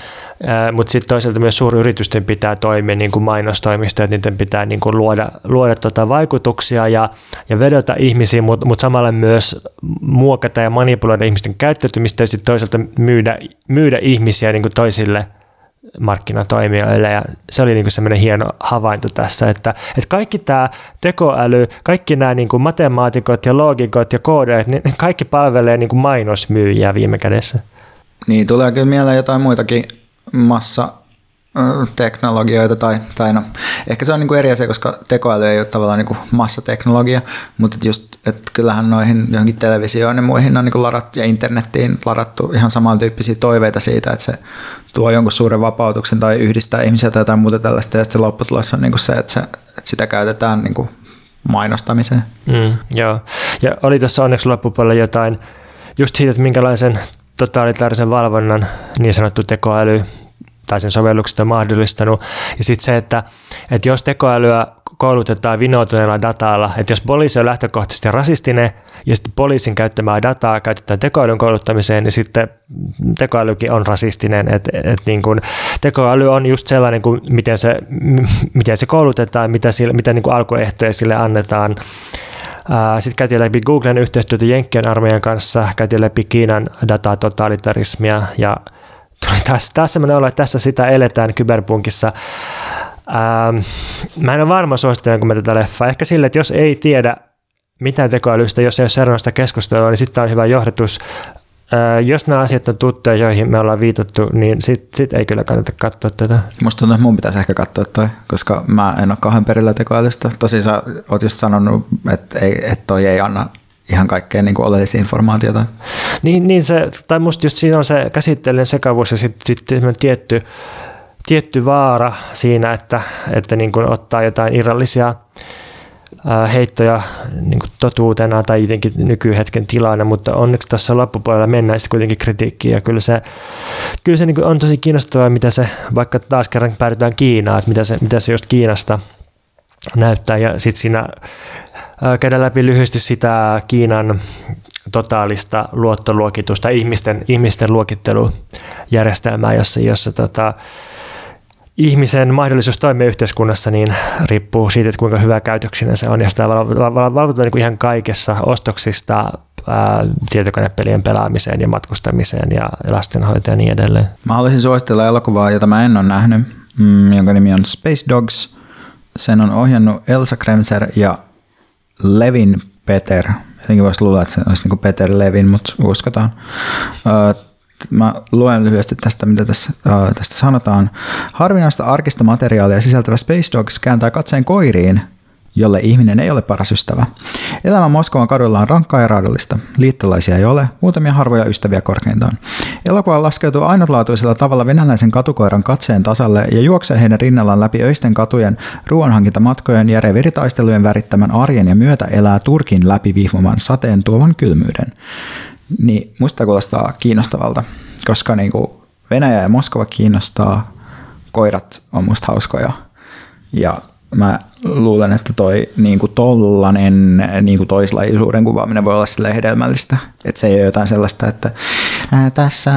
mutta sitten toisaalta myös suuryritysten pitää toimia niin kuin mainostoimistoja, että niiden pitää niin kuin luoda, luoda tuota vaikutuksia ja, ja vedota ihmisiin, mutta mut samalla myös muokata ja manipuloida ihmisten käyttäytymistä ja sitten toisaalta myydä, myydä ihmisiä niin kuin toisille markkinatoimijoille ja se oli niinku semmoinen hieno havainto tässä, että, että kaikki tämä tekoäly, kaikki nämä niinku matemaatikot ja loogikot ja koodeet, niin kaikki palvelee niinku mainosmyyjiä viime kädessä. Niin, tulee kyllä mieleen jotain muitakin massateknologioita tai, tai no, ehkä se on niinku eri asia, koska tekoäly ei ole tavallaan niinku massateknologia, mutta just, että kyllähän noihin johonkin televisioon ja muihin on niinku ladattu ja internettiin ladattu ihan samantyyppisiä toiveita siitä, että se tuo jonkun suuren vapautuksen tai yhdistää ihmisiä tai jotain muuta tällaista, ja sitten se lopputulos on niin kuin se, että, se, että sitä käytetään niin kuin mainostamiseen. Mm, joo, ja oli tuossa onneksi loppupuolella jotain just siitä, että minkälaisen totalitaarisen valvonnan niin sanottu tekoäly tai sen sovellukset on mahdollistanut, ja sitten se, että, että jos tekoälyä koulutetaan vinoutuneella datalla. Että jos poliisi on lähtökohtaisesti rasistinen ja sitten poliisin käyttämää dataa käytetään tekoälyn kouluttamiseen, niin sitten tekoälykin on rasistinen. Et, et niin kun, tekoäly on just sellainen, kuin miten, se, miten se koulutetaan, mitä, sille, mitä niin kuin alkuehtoja sille annetaan. Sitten käytiin läpi Googlen yhteistyötä Jenkkien armeijan kanssa, käytiin läpi Kiinan dataa totalitarismia ja tuli taas, taas sellainen olo, että tässä sitä eletään kyberpunkissa. Ähm, mä en ole varma suosittelen mä tätä leffaa. Ehkä sille, että jos ei tiedä mitään tekoälystä, jos ei ole sellaista keskustelua, niin sitten on hyvä johdatus. Äh, jos nämä asiat on tuttuja, joihin me ollaan viitattu, niin sitten sit ei kyllä kannata katsoa tätä. Musta tuntuu, että mun pitäisi ehkä katsoa toi, koska mä en ole kauhean perillä tekoälystä. Tosin sä oot just sanonut, että ei, et toi ei anna ihan kaikkea niin kuin oleellisia informaatiota. Niin, niin se, tai musta just siinä on se käsitteellinen sekavuus ja sitten sit tietty, tietty vaara siinä, että, että niin kuin ottaa jotain irrallisia heittoja niin kuin totuutena tai jotenkin nykyhetken tilana, mutta onneksi tässä loppupuolella mennään sitten kuitenkin kritiikkiin ja kyllä se, kyllä se niin kuin on tosi kiinnostavaa, mitä se, vaikka taas kerran päädytään Kiinaan, että mitä se, mitä se just Kiinasta näyttää ja sitten siinä käydään läpi lyhyesti sitä Kiinan totaalista luottoluokitusta, ihmisten, ihmisten luokittelujärjestelmää, jossa, jossa tota, ihmisen mahdollisuus toimia yhteiskunnassa niin riippuu siitä, että kuinka hyvä käytöksinen se on. Ja sitä valvotaan niin kuin ihan kaikessa ostoksista ää, tietokonepelien pelaamiseen ja matkustamiseen ja lastenhoitoon ja niin edelleen. Mä haluaisin suositella elokuvaa, jota mä en ole nähnyt, jonka nimi on Space Dogs. Sen on ohjannut Elsa Kremser ja Levin Peter. Jotenkin voisi luulla, että se olisi niin kuin Peter Levin, mutta uskotaan. Mä luen lyhyesti tästä, mitä tässä, tästä sanotaan. Harvinaista arkista materiaalia sisältävä Space Dogs kääntää katseen koiriin, jolle ihminen ei ole paras ystävä. Elämä Moskovan kaduilla on rankkaa ja raadollista. Liittolaisia ei ole, muutamia harvoja ystäviä korkeintaan. Elokuva laskeutuu ainutlaatuisella tavalla venäläisen katukoiran katseen tasalle ja juoksee heidän rinnallaan läpi öisten katujen, ruoanhankintamatkojen ja reviritaistelujen värittämän arjen ja myötä elää Turkin läpi vihmoman sateen tuovan kylmyyden. Niin musta kuulostaa kiinnostavalta, koska niin kuin Venäjä ja Moskova kiinnostaa, koirat on musta hauskoja ja mä luulen, että toi niin kuin tollainen niin kuin toislaisuuden kuvaaminen voi olla sille hedelmällistä. Että se ei ole jotain sellaista, että tässä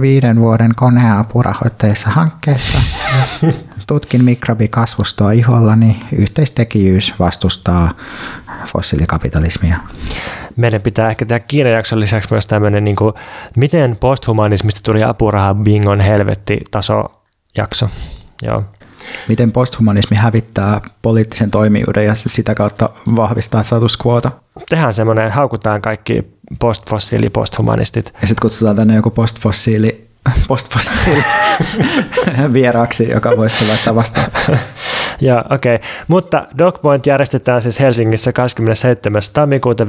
viiden vuoden koneapurahoitteessa hankkeessa tutkin mikrobikasvustoa ihollani. Yhteistekijyys vastustaa fossiilikapitalismia. Meidän pitää ehkä tehdä Kiina-jakson lisäksi myös tämmöinen, niin kuin, miten posthumanismista tuli apuraha bingon helvetti taso jakso. Joo. Miten posthumanismi hävittää poliittisen toimijuuden ja sitä kautta vahvistaa status quota? Tehdään semmoinen, haukutaan kaikki postfossiili, posthumanistit. Ja sitten kutsutaan tänne joku postfossiili, postfossiili vieraaksi, joka voisi tulla laittaa vastaan. Joo, okei. Okay. Mutta DocPoint järjestetään siis Helsingissä kahdeskymmenesseitsemäs tammikuuta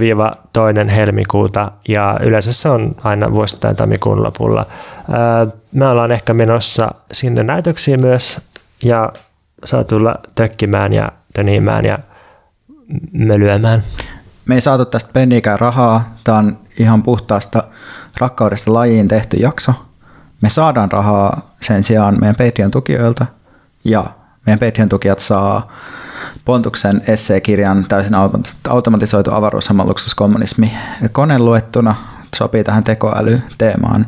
toinen helmikuuta ja yleensä se on aina vuosittain tammikuun lopulla. Me ollaan ehkä menossa sinne näytöksiin myös. Ja saa tulla tökkimään ja töniimään ja mölyämään. Me ei saatu tästä penniikään rahaa. Tämä on ihan puhtaasta rakkaudesta lajiin tehty jakso. Me saadaan rahaa sen sijaan meidän Patreon-tukijoilta. Ja meidän Patreon-tukijat saa Pontuksen esseekirjan täysin automatisoitu avaruushamalluksus kommunismi koneluettuna. Sopii tähän tekoälyteemaan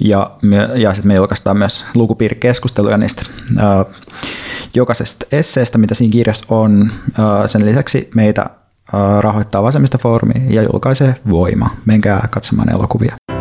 ja, my- ja sitten me julkaistaan myös lukupiirikeskusteluja niistä ää, jokaisesta esseestä, mitä siinä kirjassa on. Ää, sen lisäksi meitä ää, rahoittaa Vasemmistofoorumi ja julkaisee Voima. Menkää katsomaan elokuvia.